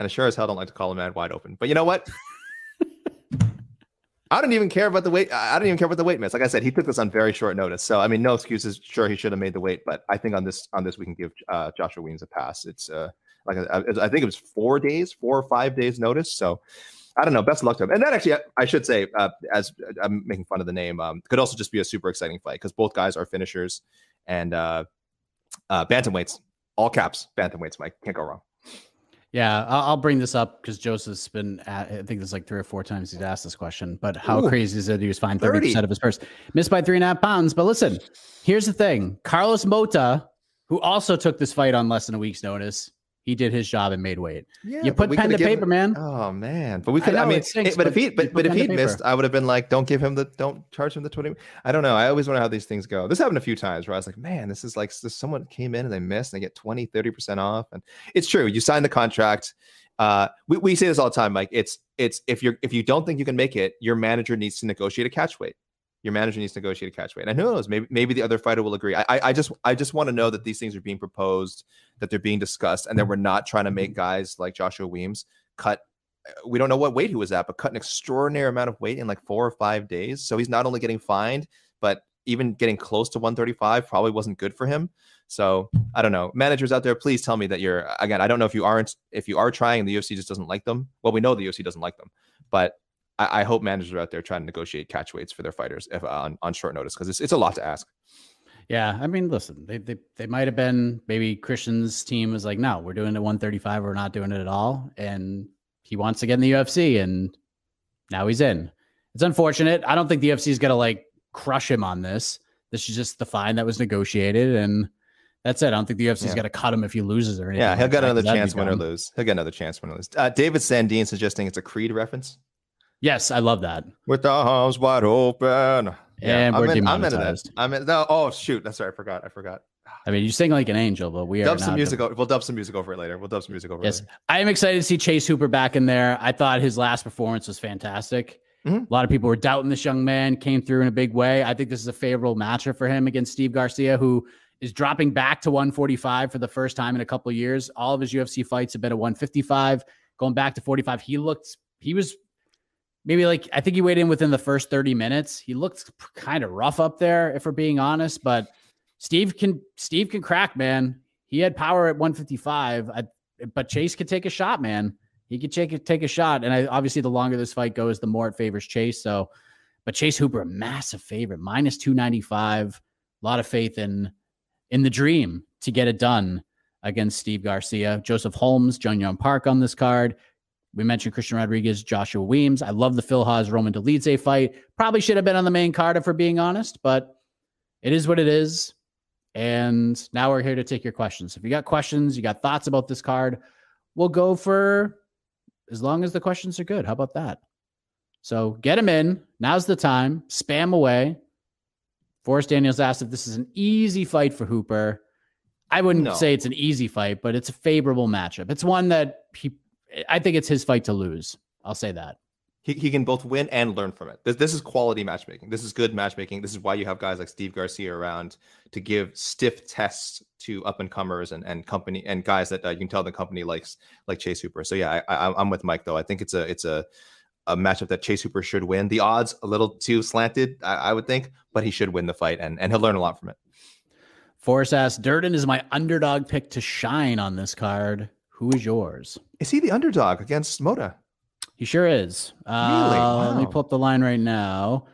And I sure as hell don't like to call a man wide open. But you know what? I don't even care about the weight. I don't even care about the weight miss. Like I said, he took this on very short notice. So, I mean, no excuses. Sure, he should have made the weight. But I think on this on this we can give uh, Joshua Weems a pass. It's uh, like I, I think it was four days, four or five days notice. So, I don't know. Best of luck to him. And that actually, I, I should say, uh, as I'm making fun of the name, um, could also just be a super exciting fight because both guys are finishers. And uh, uh, bantamweights, all caps, bantamweights, Mike. Can't go wrong. Yeah, I'll bring this up because Joseph's been, at, I think there's like three or four times he's asked this question, but how Ooh, crazy is it he was fined thirty percent of his purse? Missed by three and a half pounds. But listen, here's the thing. Carlos Mota, who also took this fight on less than a week's notice, he did his job and made weight. Yeah, you put pen to paper, him, man. Oh, man. But we could, I, know, I mean, stinks, it, but, but if he, but, but if he'd missed, I would have been like, don't give him the, don't charge him the twenty. I don't know. I always wonder how these things go. This happened a few times where I was like, man, this is like, this, someone came in and they missed and they get twenty, thirty percent off. And it's true. You sign the contract. Uh, we, we say this all the time, Mike. It's, it's, if you're, if you don't think you can make it, your manager needs to negotiate a catch weight. Your manager needs to negotiate a catch weight. And who knows, maybe maybe the other fighter will agree. I, I I just I just want to know that these things are being proposed, that they're being discussed, and that we're not trying to make guys like Joshua Weems cut, we don't know what weight he was at, but cut an extraordinary amount of weight in like four or five days. So he's not only getting fined, but even getting close to one thirty-five probably wasn't good for him. So I don't know. Managers out there, please tell me that you're, again, I don't know if you aren't, if you are trying and the U F C just doesn't like them. Well, we know the U F C doesn't like them, but I hope managers are out there trying to negotiate catch weights for their fighters if, uh, on, on short notice, because it's, it's a lot to ask. Yeah, I mean, listen, they they, they might have been, maybe Christian's team was like, no, we're doing it at one thirty-five, we're not doing it at all. And he wants to get in the U F C, and now he's in. It's unfortunate. I don't think the U F C is going to, like, crush him on this. This is just the fine that was negotiated, and that's it. I don't think the U F C's yeah. got to cut him if he loses or anything. Yeah, he'll like get another chance win or lose. He'll get another chance win or lose. Uh, David Sandine suggesting it's a Creed reference. Yes, I love that. With our arms wide open. And yeah, we're I'm in, demonetized. I'm in, I'm in, no, oh, shoot. That's right. I forgot. I forgot. I mean, you sing like an angel, but we dub are some music. We'll dub some music over it later. We'll dub some music over yes. it later. I am excited to see Chase Hooper back in there. I thought his last performance was fantastic. Mm-hmm. A lot of people were doubting this young man, came through in a big way. I think this is a favorable matchup for him against Steve Garcia, who is dropping back to one forty-five for the first time in a couple of years. All of his U F C fights have been at one fifty-five, going back to forty-five. He looked, he was... Maybe like, I think he weighed in within the first thirty minutes. He looked kind of rough up there, if we're being honest, but Steve can, Steve can crack, man. He had power at one fifty-five, I, but Chase could take a shot, man. He could take, take a shot. And I, obviously the longer this fight goes, the more it favors Chase. So, but Chase Hooper, a massive favorite, minus two ninety-five, a lot of faith in, in the dream to get it done against Steve Garcia. Joseph Holmes, Jungyeon Park on this card. We mentioned Christian Rodriguez, Joshua Weems. I love the Phil Haas, Roman DeLize fight. Probably should have been on the main card if we're being honest, but it is what it is. And now we're here to take your questions. If you got questions, you got thoughts about this card, we'll go for as long as the questions are good. How about that? So get them in. Now's the time. Spam away. Forrest Daniels asked if this is an easy fight for Hooper. I wouldn't no. say it's an easy fight, but it's a favorable matchup. It's one that people, I think it's his fight to lose. I'll say that. He he can both win and learn from it. This this is quality matchmaking. This is good matchmaking. This is why you have guys like Steve Garcia around to give stiff tests to up and comers and, and company and guys that uh, you can tell the company likes, like Chase Hooper. So yeah, I, I I'm with Mike though. I think it's a it's a a matchup that Chase Hooper should win. The odds a little too slanted, I, I would think, but he should win the fight, and, and he'll learn a lot from it. Forrest asks, Durden is my underdog pick to shine on this card. Who is yours? Is he the underdog against Mota? He sure is. Really? Uh, wow. Let me pull up the line right now.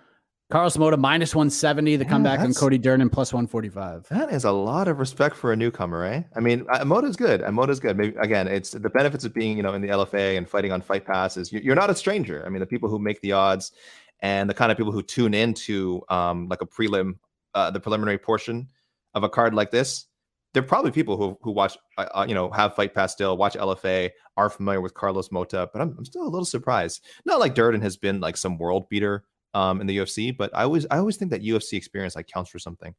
Carlos Mota, minus one seventy. The yeah, comeback on Cody Durden, plus one forty-five. That is a lot of respect for a newcomer, eh? I mean, Mota's good. Mota's good. Maybe, again, it's the benefits of being, you know, in the L F A and fighting on Fight Pass is you're not a stranger. I mean, the people who make the odds and the kind of people who tune into um, like a prelim, uh, the preliminary portion of a card like this, they're probably people who who watch, uh, you know, have Fight Pass still, watch L F A, are familiar with Carlos Mota, but I'm, I'm still a little surprised. Not like Durden has been like some world beater um, in the U F C, but I always I always think that U F C experience like counts for something.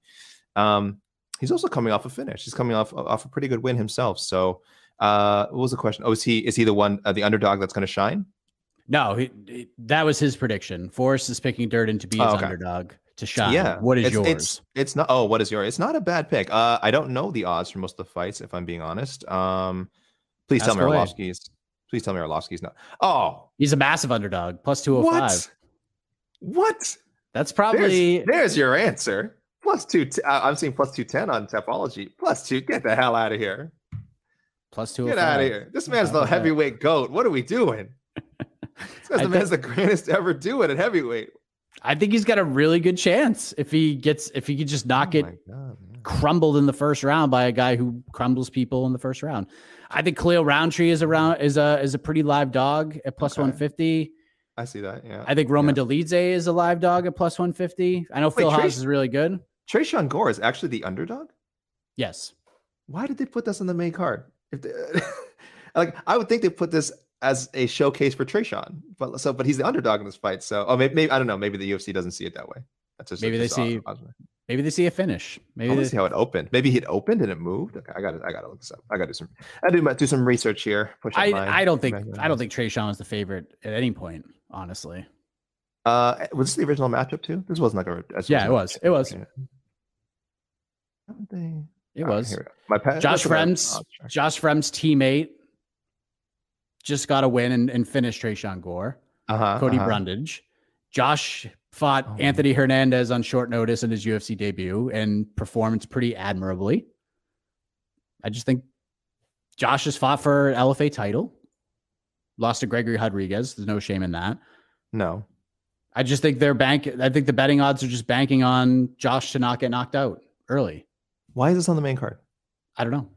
Um, he's also coming off a finish. He's coming off off a pretty good win himself. So uh, what was the question? Oh, is he is he the one uh, the underdog that's going to shine? No, he, he, that was his prediction. Forrest is picking Durden to be his oh, okay. underdog. To shine. Yeah. What is it's, yours? It's, it's not. Oh, what is yours? It's not a bad pick. Uh, I don't know the odds for most of the fights, if I'm being honest. Um, please Ask tell me Arlovski's. Please tell me Arlovski's not. Oh, he's a massive underdog, plus two oh five. What? What? That's probably. There's, there's your answer. Plus two. T- I'm seeing plus two ten on Tapology. Plus two. Get the hell out of here. Plus two. Get out of here. This man's the heavyweight goat. What are we doing? This man's think- the greatest to ever do it at heavyweight. I think he's got a really good chance if he gets if he could just not oh get God, crumbled in the first round by a guy who crumbles people in the first round. I think Khalil Rountree is around is a is a pretty live dog at plus okay. one fifty. I see that. Yeah. I think Roman yeah. DeLize is a live dog at plus one fifty. I know Wait, Phil Haas Tre- is really good. Treshawn Gore is actually the underdog. Yes. Why did they put this on the main card? If they, like I would think they put this as a showcase for Treshawn, but so but he's the underdog in this fight. So oh maybe, maybe I don't know. Maybe the U F C doesn't see it that way. That's just maybe they see awesome. Maybe they see a finish. Maybe I they see how it opened. Maybe it opened and it moved. Okay, I got I got to look this up. I got to do some I do do some research here. Push I mine. I don't think I don't think Treshawn is the favorite at any point. Honestly, uh, was this the original matchup too? This wasn't like a yeah. It was. It was. It was. Right, My pet, Josh Fremd's oh, Josh Fremd's teammate just got a win and, and finished Treshawn Gore. Uh-huh, Cody uh-huh. Brundage. Josh fought oh, Anthony Hernandez on short notice in his U F C debut and performed pretty admirably. I just think Josh has fought for L F A title. Lost to Gregory Rodriguez. There's no shame in that. No. I just think they're bank. I think the betting odds are just banking on Josh to not get knocked out early. Why is this on the main card? I don't know.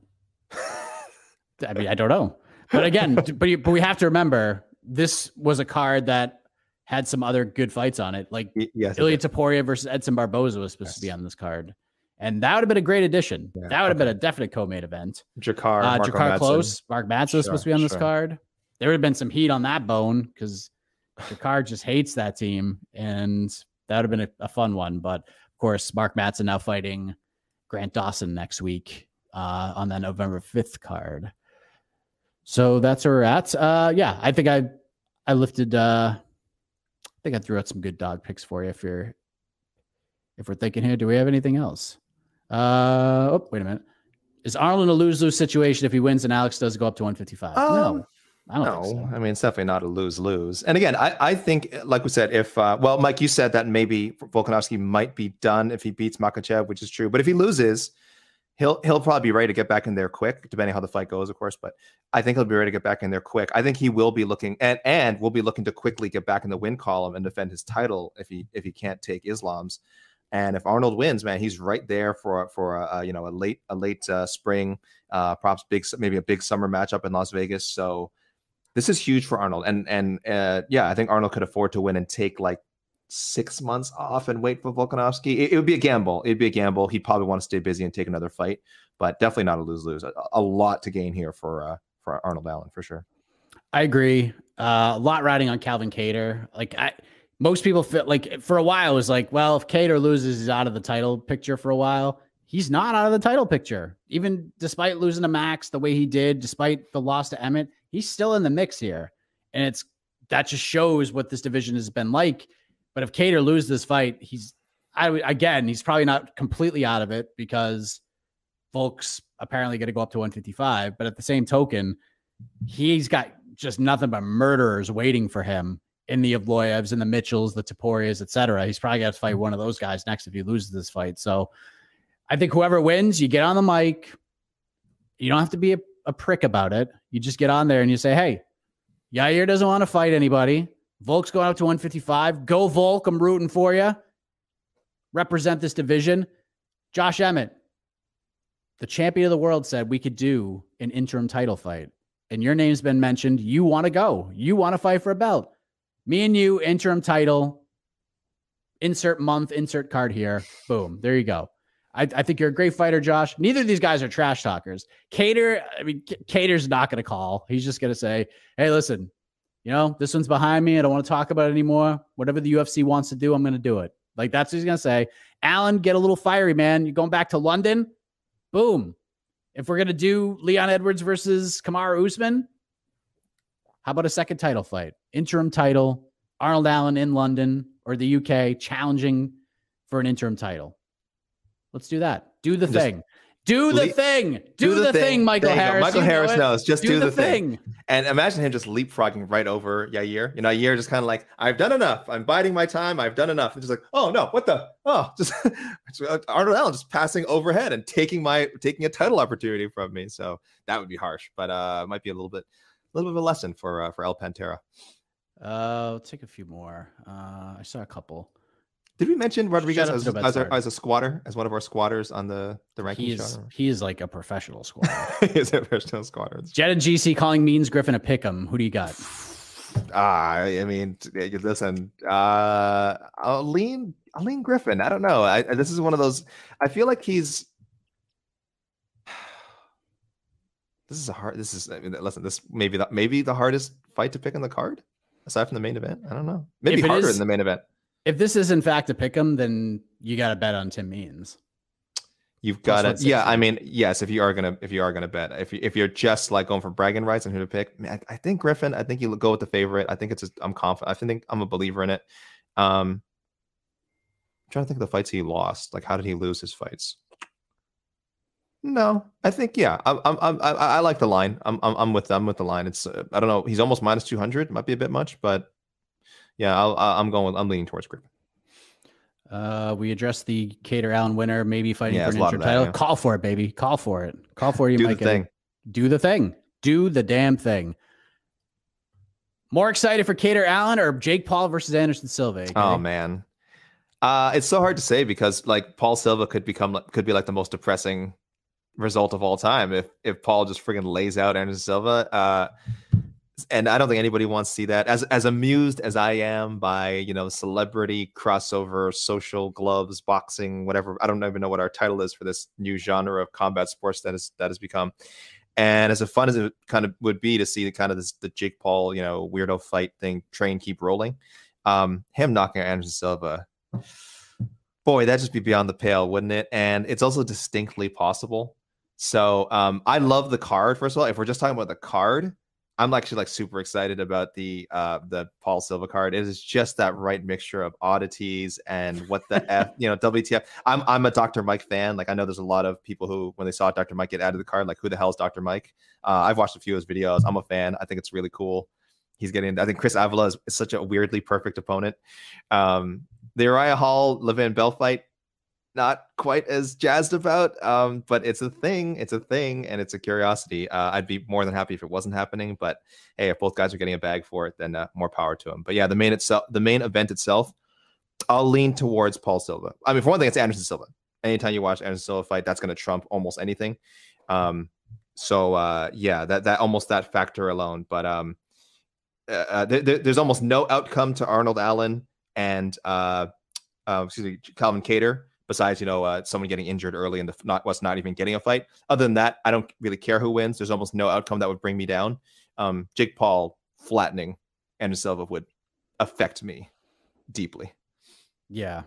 I mean, I don't know. But again, but, you, but we have to remember, this was a card that had some other good fights on it. Like yes, Ilia Topuria versus Edson Barboza was supposed yes. to be on this card. And that would have been a great addition. Yeah, that would okay. have been a definite co-main event. Jakar, uh, Jakar Close, Mark Madsen sure, was supposed to be on sure. this card. There would have been some heat on that bone because Jakar just hates that team. And that would have been a, a fun one. But of course, Mark Madsen now fighting Grant Dawson next week uh, on that November fifth card. So that's where we're at. Uh, yeah, I think I, I lifted. Uh, I think I threw out some good dog picks for you. If you're, if we're thinking here, do we have anything else? Uh, oh, wait a minute. Is Arnold in a lose-lose situation if he wins and Alex does go up to one fifty-five? Um, no, I don't no. think so. I mean, it's definitely not a lose-lose. And again, I, I think, like we said, if uh, well, Mike, you said that maybe Volkanovski might be done if he beats Makhachev, which is true. But if he loses, He'll he'll probably be ready to get back in there quick, depending on how the fight goes, of course. But I think he'll be ready to get back in there quick. I think he will be looking and and will be looking to quickly get back in the win column and defend his title if he if he can't take Islam's. And if Arnold wins, man, he's right there for for a, a you know a late a late uh, spring uh, props big maybe a big summer matchup in Las Vegas. So this is huge for Arnold. And and uh, yeah, I think Arnold could afford to win and take like six months off and wait for Volkanovski. It, it would be a gamble. It'd be a gamble. He'd probably want to stay busy and take another fight, but definitely not a lose-lose. A, a lot to gain here for uh, for Arnold Allen, for sure. I agree. Uh, a lot riding on Calvin Kattar. Like I, most people feel like for a while it was like, well, if Kattar loses, he's out of the title picture for a while. He's not out of the title picture. Even despite losing to Max the way he did, despite the loss to Emmett, he's still in the mix here. And it's that just shows what this division has been like. But if Kattar loses this fight, he's I again, he's probably not completely out of it because Volk's apparently going to go up to one fifty-five. But at the same token, he's got just nothing but murderers waiting for him in the Evloyevs and the Mitchells, the Taporias, et cetera. He's probably got to fight one of those guys next if he loses this fight. So I think whoever wins, you get on the mic. You don't have to be a, a prick about it. You just get on there and you say, hey, Yair doesn't want to fight anybody. Volk's going up to one fifty-five. Go, Volk. I'm rooting for you. Represent this division. Josh Emmett, the champion of the world, said we could do an interim title fight. And your name's been mentioned. You want to go. You want to fight for a belt. Me and you, interim title, insert month, insert card here. Boom. There you go. I, I think you're a great fighter, Josh. Neither of these guys are trash talkers. Cater, I mean, Cater's not going to call. He's just going to say, hey, listen, you know, this one's behind me. I don't want to talk about it anymore. Whatever the U F C wants to do, I'm going to do it. Like, that's what he's going to say. Allen, get a little fiery, man. You're going back to London. Boom. If we're going to do Leon Edwards versus Kamaru Usman, how about a second title fight? Interim title, Arnold Allen in London or the U K challenging for an interim title. Let's do that. Do the just thing. Do the leap, thing. Do, do the thing, thing Michael Harris. Michael you Harris knows. Just do, do the, the thing. thing. And imagine him just leapfrogging right over Yair. You know, Yair just kind of like, I've done enough. I'm biding my time. I've done enough. And just like, oh, no, what the? Oh, just Arnold Allen just passing overhead and taking my taking a title opportunity from me. So that would be harsh, but uh, it might be a little bit, a little bit of a lesson for uh, for El Pantera. Uh, I'll take a few more. Uh, I saw a couple. Did we mention Rodriguez as, as, our, as a squatter, as one of our squatters on the, the ranking? He is, he is like a professional squatter. He is a professional squatter. Jed and G C calling Means Griffin a pick'em. Who do you got? Ah, I mean, listen, uh, I'll lean, I'll lean Griffin. I don't know. I, this is one of those. I feel like he's. This is a hard. This is I mean, listen. This maybe the, maybe the hardest fight to pick on the card, aside from the main event. I don't know. Maybe harder is, than the main event. If this is, in fact, a pick'em, then you got to bet on Tim Means. You've got it. Yeah, I mean, yes, if you are going to if you are going to bet, if, you, if you're just like going for bragging rights and who to pick, I, I think Griffin, I think you go with the favorite. I think it's, just, I'm confident. I think I'm a believer in it. Um, I'm trying to think of the fights he lost. Like, how did he lose his fights? No, I think, yeah, I, I, I, I like the line. I'm, I'm, I'm with them with the line. It's, uh, I don't know. He's almost minus two hundred. Might be a bit much, but. Yeah, I'll, I'm going. With, I'm leaning towards Griffin. Uh, we addressed the Cater Allen winner, maybe fighting yeah, for an interim title. Yeah. Call for it, baby. Call for it. Call for it. You Do might the get thing. It. Do the thing. Do the damn thing. More excited for Cater Allen or Jake Paul versus Anderson Silva? Okay? Oh man, uh, it's so hard to say because like Paul Silva could become could be like the most depressing result of all time if if Paul just friggin' lays out Anderson Silva. Uh, And I don't think anybody wants to see that. As as amused as I am by, you know, celebrity crossover, social gloves, boxing, whatever. I don't even know what our title is for this new genre of combat sports that is that has become. And as fun as it kind of would be to see the kind of this, the Jake Paul, you know, weirdo fight thing, train keep rolling. Um, him knocking out Anderson Silva. Boy, that'd just be beyond the pale, wouldn't it? And it's also distinctly possible. So um, I love the card. First of all, if we're just talking about the card. I'm actually like super excited about the uh, the Paul Silva card. It is just that right mixture of oddities and what the F, you know, W T F. I'm I'm a Doctor Mike fan. Like I know there's a lot of people who, when they saw Doctor Mike get added to the card, like who the hell is Doctor Mike? Uh, I've watched a few of his videos. I'm a fan. I think it's really cool. He's getting. I think Chris Avila is, is such a weirdly perfect opponent. Um, the Uriah Hall Levin Bell fight, not quite as jazzed about, um, but it's a thing. It's a thing, and it's a curiosity. Uh, I'd be more than happy if it wasn't happening, but hey, if both guys are getting a bag for it, then uh, more power to them. But yeah, the main itself, the main event itself, I'll lean towards Paul Silva. I mean, for one thing, it's Anderson Silva. Anytime you watch Anderson Silva fight, that's going to trump almost anything. Um, so uh, yeah, that that almost that factor alone. But um, uh, there, there, there's almost no outcome to Arnold Allen and uh, uh, excuse me, Calvin Kattar. Besides, you know, uh, someone getting injured early and the not was not even getting a fight. Other than that, I don't really care who wins. There's almost no outcome that would bring me down. Um, Jake Paul flattening Anderson Silva would affect me deeply. Yeah,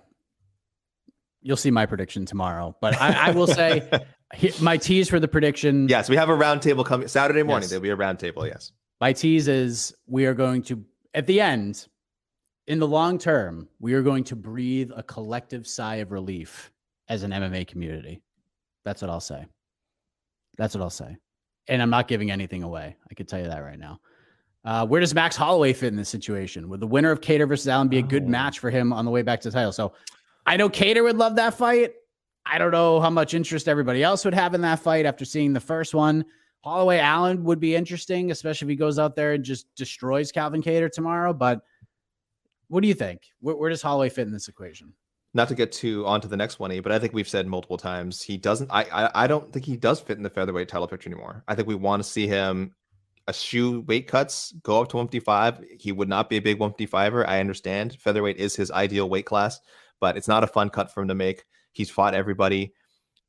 you'll see my prediction tomorrow. But I, I will say my tease for the prediction. Yes, we have a roundtable coming Saturday morning. Yes. There'll be a roundtable. Yes, my tease is we are going to at the end. In the long term, we are going to breathe a collective sigh of relief as an M M A community. That's what I'll say. That's what I'll say. And I'm not giving anything away. I could tell you that right now. Uh, where does Max Holloway fit in this situation? Would the winner of Kattar versus Allen be a good oh. match for him on the way back to the title? So I know Kattar would love that fight. I don't know how much interest everybody else would have in that fight after seeing the first one. Holloway Allen would be interesting, especially if he goes out there and just destroys Calvin Kattar tomorrow. But what do you think? Where, where does Holloway fit in this equation? Not to get too onto the next one, but I think we've said multiple times he doesn't. I, I I don't think he does fit in the featherweight title picture anymore. I think we want to see him eschew weight cuts, go up to one fifty-five. He would not be a big one fifty-fiver. I understand featherweight is his ideal weight class, but it's not a fun cut for him to make. He's fought everybody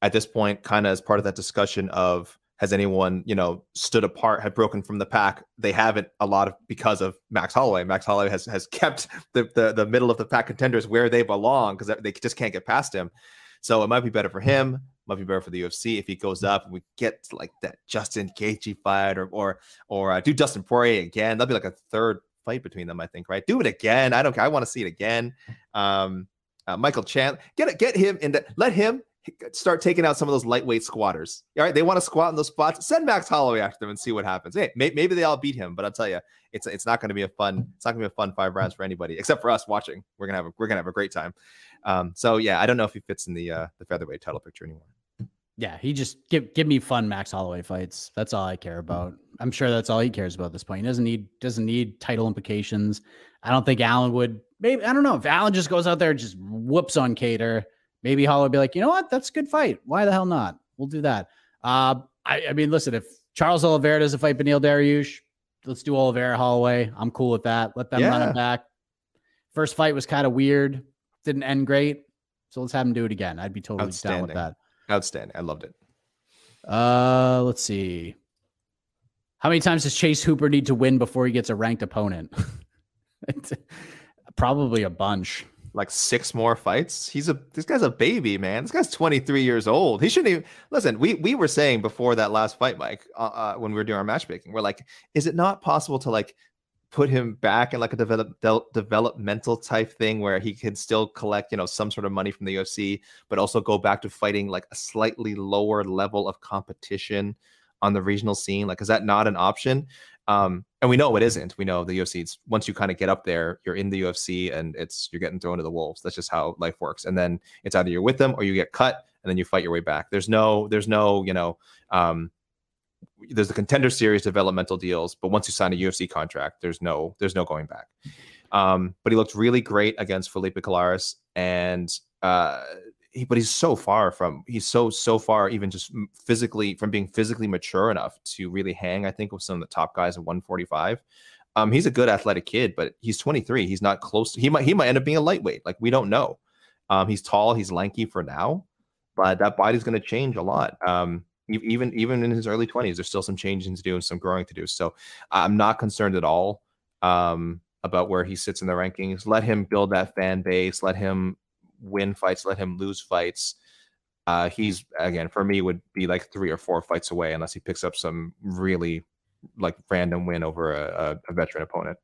at this point, kind of as part of that discussion of has anyone, you know, stood apart, had broken from the pack. They haven't a lot of because of Max Holloway. Max Holloway has has kept the the, the middle of the pack contenders where they belong because they just can't get past him. So it might be better for him, might be better for the U F C if he goes up and we get to like that Justin Gaethje fight or or or uh, do Dustin Poirier again. That'll be like a third fight between them, I think, right? Do it again. I don't care. I want to see it again. Um, uh, Michael Chandler, get get him in. The, let him. Start taking out some of those lightweight squatters. All right, they want to squat in those spots. Send Max Holloway after them and see what happens. Hey, may, maybe they all beat him, but I'll tell you, it's it's not going to be a fun. It's not going to be a fun five rounds for anybody except for us watching. We're gonna have a, we're gonna have a great time. Um, so yeah, I don't know if he fits in the uh, the featherweight title picture anymore. Yeah, he just give give me fun Max Holloway fights. That's all I care about. I'm sure that's all he cares about at this point. He doesn't need doesn't need title implications. I don't think Allen would. Maybe I don't know if Allen just goes out there and just whoops on Kattar. Maybe Holloway would be like, you know what? That's a good fight. Why the hell not? We'll do that. Uh, I, I mean, listen, if Charles Oliveira doesn't fight Beneil Dariush, let's do Oliveira Holloway. I'm cool with that. Let them yeah. run it back. First fight was kind of weird. Didn't end great. So let's have him do it again. I'd be totally down with that. Outstanding. I loved it. Uh, let's see. How many times does Chase Hooper need to win before he gets a ranked opponent? Probably a bunch. Like six more fights. He's a this guy's a baby, man. This guy's twenty-three years old. He shouldn't even listen. We we were saying before that last fight, Mike, uh, uh, when we were doing our matchmaking, we're like, is it not possible to like put him back in like a develop de developmental type thing where he can still collect, you know, some sort of money from the U F C, but also go back to fighting like a slightly lower level of competition on the regional scene? Like, is that not an option? Um, and we know it isn't. We know the U F C, it's, once you kind of get up there, you're in the U F C and it's you're getting thrown to the wolves. That's just how life works. And then it's either you're with them or you get cut and then you fight your way back. There's no, there's no, you know, um, there's the contender series developmental deals, but once you sign a U F C contract, there's no, there's no going back. Um, but he looked really great against Felipe Collares and, uh, He, but he's so far from he's so so far even just physically from being physically mature enough to really hang, I think, with some of the top guys at one forty-five. Um, he's a good athletic kid, but he's twenty-three. He's not close to, he might he might end up being a lightweight. Like, we don't know. Um, he's tall, he's lanky for now, but that body's going to change a lot. Um, even even in his early twenties, there's still some changing to do and some growing to do. So I'm not concerned at all um, about where he sits in the rankings. Let him build that fan base. Let him win fights, let him lose fights. Uh, he's, again, for me, would be like three or four fights away unless he picks up some really like random win over a, a veteran opponent.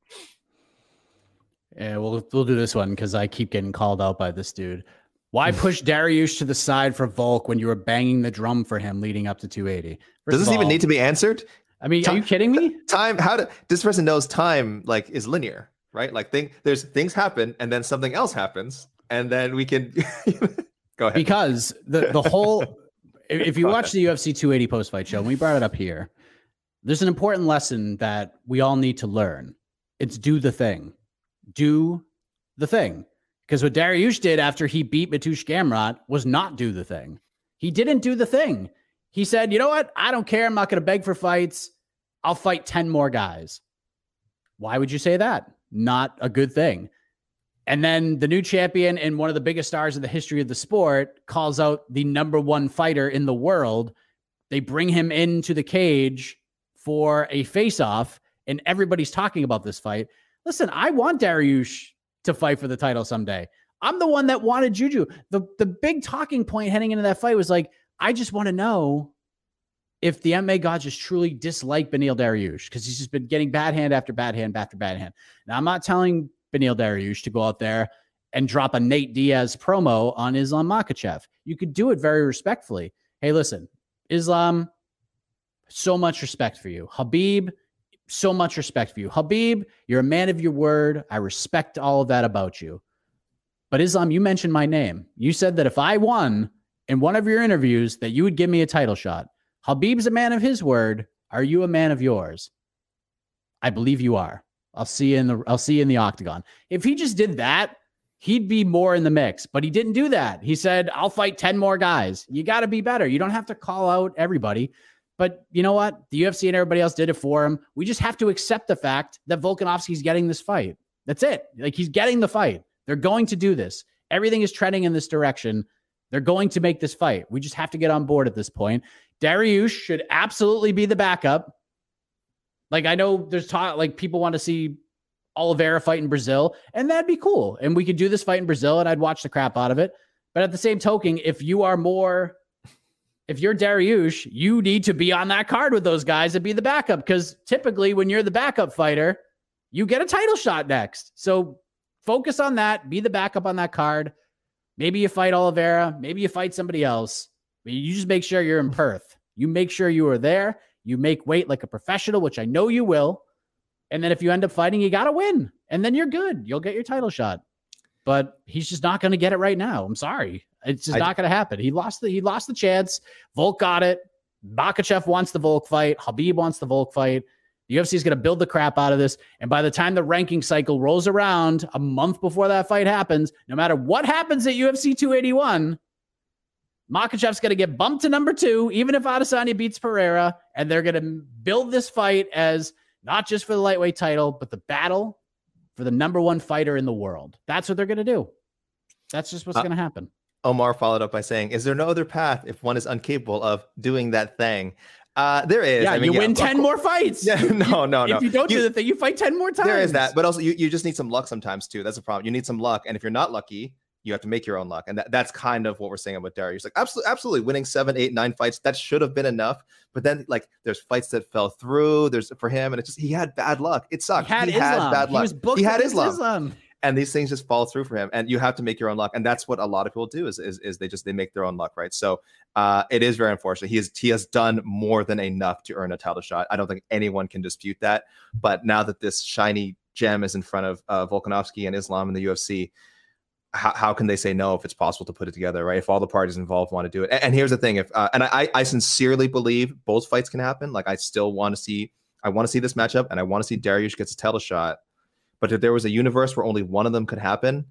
Yeah, we'll, we'll do this one because I keep getting called out by this dude. Why push Dariush to the side for Volk when you were banging the drum for him leading up to two eighty? First Does this all, even need to be answered? I mean, time, are you kidding me? Time, how do, this person knows time like is linear, right? Like thing, there's things happen and then something else happens. And then we can go ahead. Because the, the whole, if you watch the U F C two eighty post-fight show, and we brought it up here, there's an important lesson that we all need to learn. It's do the thing. Do the thing. Because what Dariush did after he beat Matush Gamrot was not do the thing. He didn't do the thing. He said, you know what? I don't care. I'm not going to beg for fights. I'll fight ten more guys. Why would you say that? Not a good thing. And then the new champion and one of the biggest stars in the history of the sport calls out the number one fighter in the world. They bring him into the cage for a face-off, and everybody's talking about this fight. Listen, I want Dariush to fight for the title someday. I'm the one that wanted Juju. The, the big talking point heading into that fight was like, I just want to know if the M M A gods just truly dislike Beneil Dariush because he's just been getting bad hand after bad hand after bad hand. Now, I'm not telling Beneil Dariush to go out there and drop a Nate Diaz promo on Islam Makhachev. You could do it very respectfully. Hey, listen, Islam, so much respect for you. Habib, so much respect for you. Habib, you're a man of your word. I respect all of that about you. But Islam, you mentioned my name. You said that if I won in one of your interviews that you would give me a title shot. Habib's a man of his word. Are you a man of yours? I believe you are. I'll see you in the, I'll see you in the octagon. If he just did that, he'd be more in the mix, but he didn't do that. He said, I'll fight ten more guys. You got to be better. You don't have to call out everybody, but you know what? The U F C and everybody else did it for him. We just have to accept the fact that Volkanovski's getting this fight. That's it. Like, he's getting the fight. They're going to do this. Everything is trending in this direction. They're going to make this fight. We just have to get on board at this point. Dariush should absolutely be the backup. Like, I know there's talk, like people want to see Oliveira fight in Brazil, and that'd be cool. And we could do this fight in Brazil, and I'd watch the crap out of it. But at the same token, if you are more, if you're Dariush, you need to be on that card with those guys and be the backup, because typically when you're the backup fighter, you get a title shot next. So focus on that. Be the backup on that card. Maybe you fight Oliveira. Maybe you fight somebody else. But you just make sure you're in Perth. You make sure you are there. You make weight like a professional, which I know you will. And then if you end up fighting, you got to win. And then you're good. You'll get your title shot. But he's just not going to get it right now. I'm sorry. It's just I, not going to happen. He lost the he lost the chance. Volk got it. Makhachev wants the Volk fight. Habib wants the Volk fight. The U F C is going to build the crap out of this. And by the time the ranking cycle rolls around, a month before that fight happens, no matter what happens at U F C two eighty-one, Makhachev's going to get bumped to number two, even if Adesanya beats Pereira, and they're going to build this fight as not just for the lightweight title, but the battle for the number one fighter in the world. That's what they're going to do. That's just what's uh, going to happen. Omar followed up by saying, is there no other path if one is incapable of doing that thing? Uh, there is. Yeah, I mean, you yeah, win ten more fights. Yeah, no, no, no. If you don't you, do the thing, you fight ten more times. There is that. But also, you, you just need some luck sometimes, too. That's the problem. You need some luck. And if you're not lucky, you have to make your own luck. And that, that's kind of what we're saying about Dariush. Like, absolutely, absolutely winning seven, eight, nine fights. That should have been enough. But then, like, there's fights that fell through. There's for him. And it's just, he had bad luck. It sucked. He had, he had bad luck. He, was booked he had Islam. Islam. And these things just fall through for him. And you have to make your own luck. And that's what a lot of people do is, is, is they just, they make their own luck, right? So uh, it is very unfortunate. He, is, he has done more than enough to earn a title shot. I don't think anyone can dispute that. But now that this shiny gem is in front of uh, Volkanovski and Islam in the U F C, How, how can they say no if it's possible to put it together, right? If all the parties involved want to do it. And, and here's the thing, if uh, and I, I sincerely believe both fights can happen. Like, I still want to see, I want to see this matchup, and I want to see Dariush gets a title shot. But if there was a universe where only one of them could happen,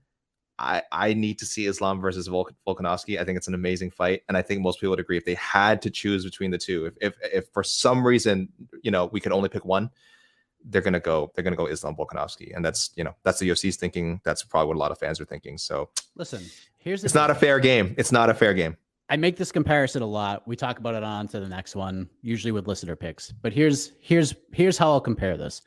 I, I need to see Islam versus Volk, Volkanovski. I think it's an amazing fight, and I think most people would agree if they had to choose between the two. If if, if for some reason, you know, we could only pick one, they're gonna go. They're gonna go Islam Volkanovski, and that's you know that's the U F C's thinking. That's probably what a lot of fans are thinking. So listen, here's the it's thing. Not a fair game. It's not a fair game. I make this comparison a lot. We talk about it on to the next one, usually with listener picks. But here's here's here's how I'll compare this.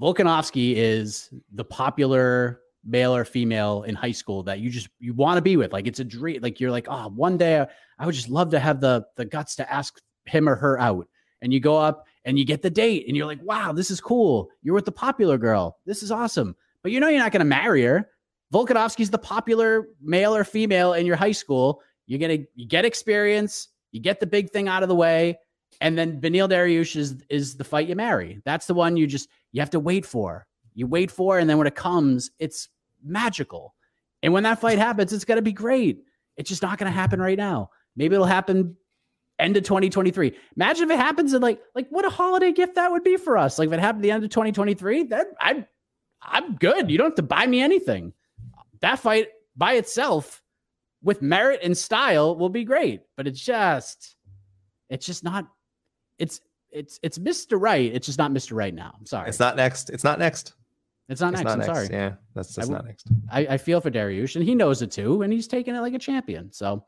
Volkanovski is the popular male or female in high school that you just you want to be with. Like, it's a dream. Like, you're like, oh, one day I, I would just love to have the the guts to ask him or her out. And you go up and you get the date and you're like, wow, this is cool. You're with the popular girl. This is awesome. But you know you're not going to marry her. Volkanovski's the popular male or female in your high school. You're going to you get experience. You get the big thing out of the way. And then Beneil Dariush is, is the fight you marry. That's the one you just, you have to wait for. You wait for, and then when it comes, it's magical. And when that fight happens, it's going to be great. It's just not going to happen right now. Maybe it'll happen end of twenty twenty-three. Imagine if it happens in like, like what a holiday gift that would be for us. Like, if it happened at the end of twenty twenty-three, then I'm, I'm good. You don't have to buy me anything. That fight by itself with merit and style will be great, but it's just, it's just not, it's, it's, it's Mister Right. It's just not Mister Right now. I'm sorry. It's not next. It's not next. It's not it's next. Not I'm next. Sorry. Yeah. That's, that's I, not next. I, I feel for Dariush, and he knows it too. And he's taking it like a champion. So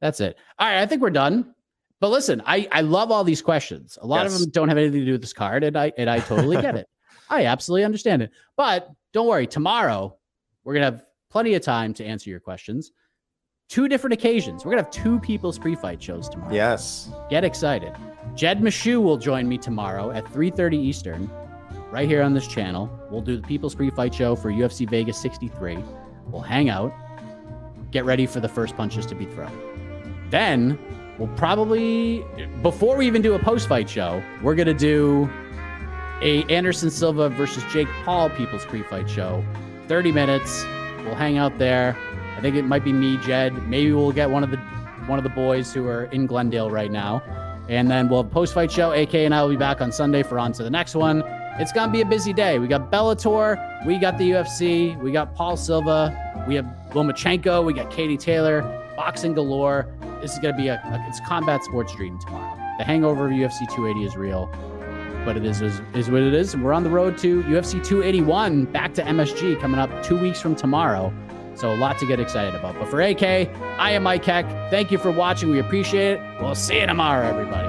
that's it. All right. I think we're done. But listen, I, I love all these questions. A lot yes. of them don't have anything to do with this card, and I and I totally get it. I absolutely understand it. But don't worry, tomorrow we're going to have plenty of time to answer your questions. Two different occasions. We're going to have two people's pre-fight shows tomorrow. Yes. Get excited. Jed Meshew will join me tomorrow at three thirty Eastern, right here on this channel. We'll do the people's pre-fight show for U F C Vegas sixty-three. We'll hang out, get ready for the first punches to be thrown. Then we'll probably, before we even do a post-fight show, we're going to do a Anderson Silva versus Jake Paul People's Pre-Fight Show. thirty minutes. We'll hang out there. I think it might be me, Jed. Maybe we'll get one of the one of the boys who are in Glendale right now. And then we'll have a post-fight show. A K and I will be back on Sunday for On to the Next One. It's going to be a busy day. We got Bellator. We got the U F C. We got Paul Silva. We have Lomachenko. We got Katie Taylor. Boxing galore. This is going to be a, a it's combat sports dream tomorrow. The hangover of U F C two eighty is real, but it is, is, is what it is. We're on the road to U F C two eighty-one, back to M S G coming up two weeks from tomorrow. So a lot to get excited about. But for A K, I am Mike Heck. Thank you for watching. We appreciate it. We'll see you tomorrow, everybody.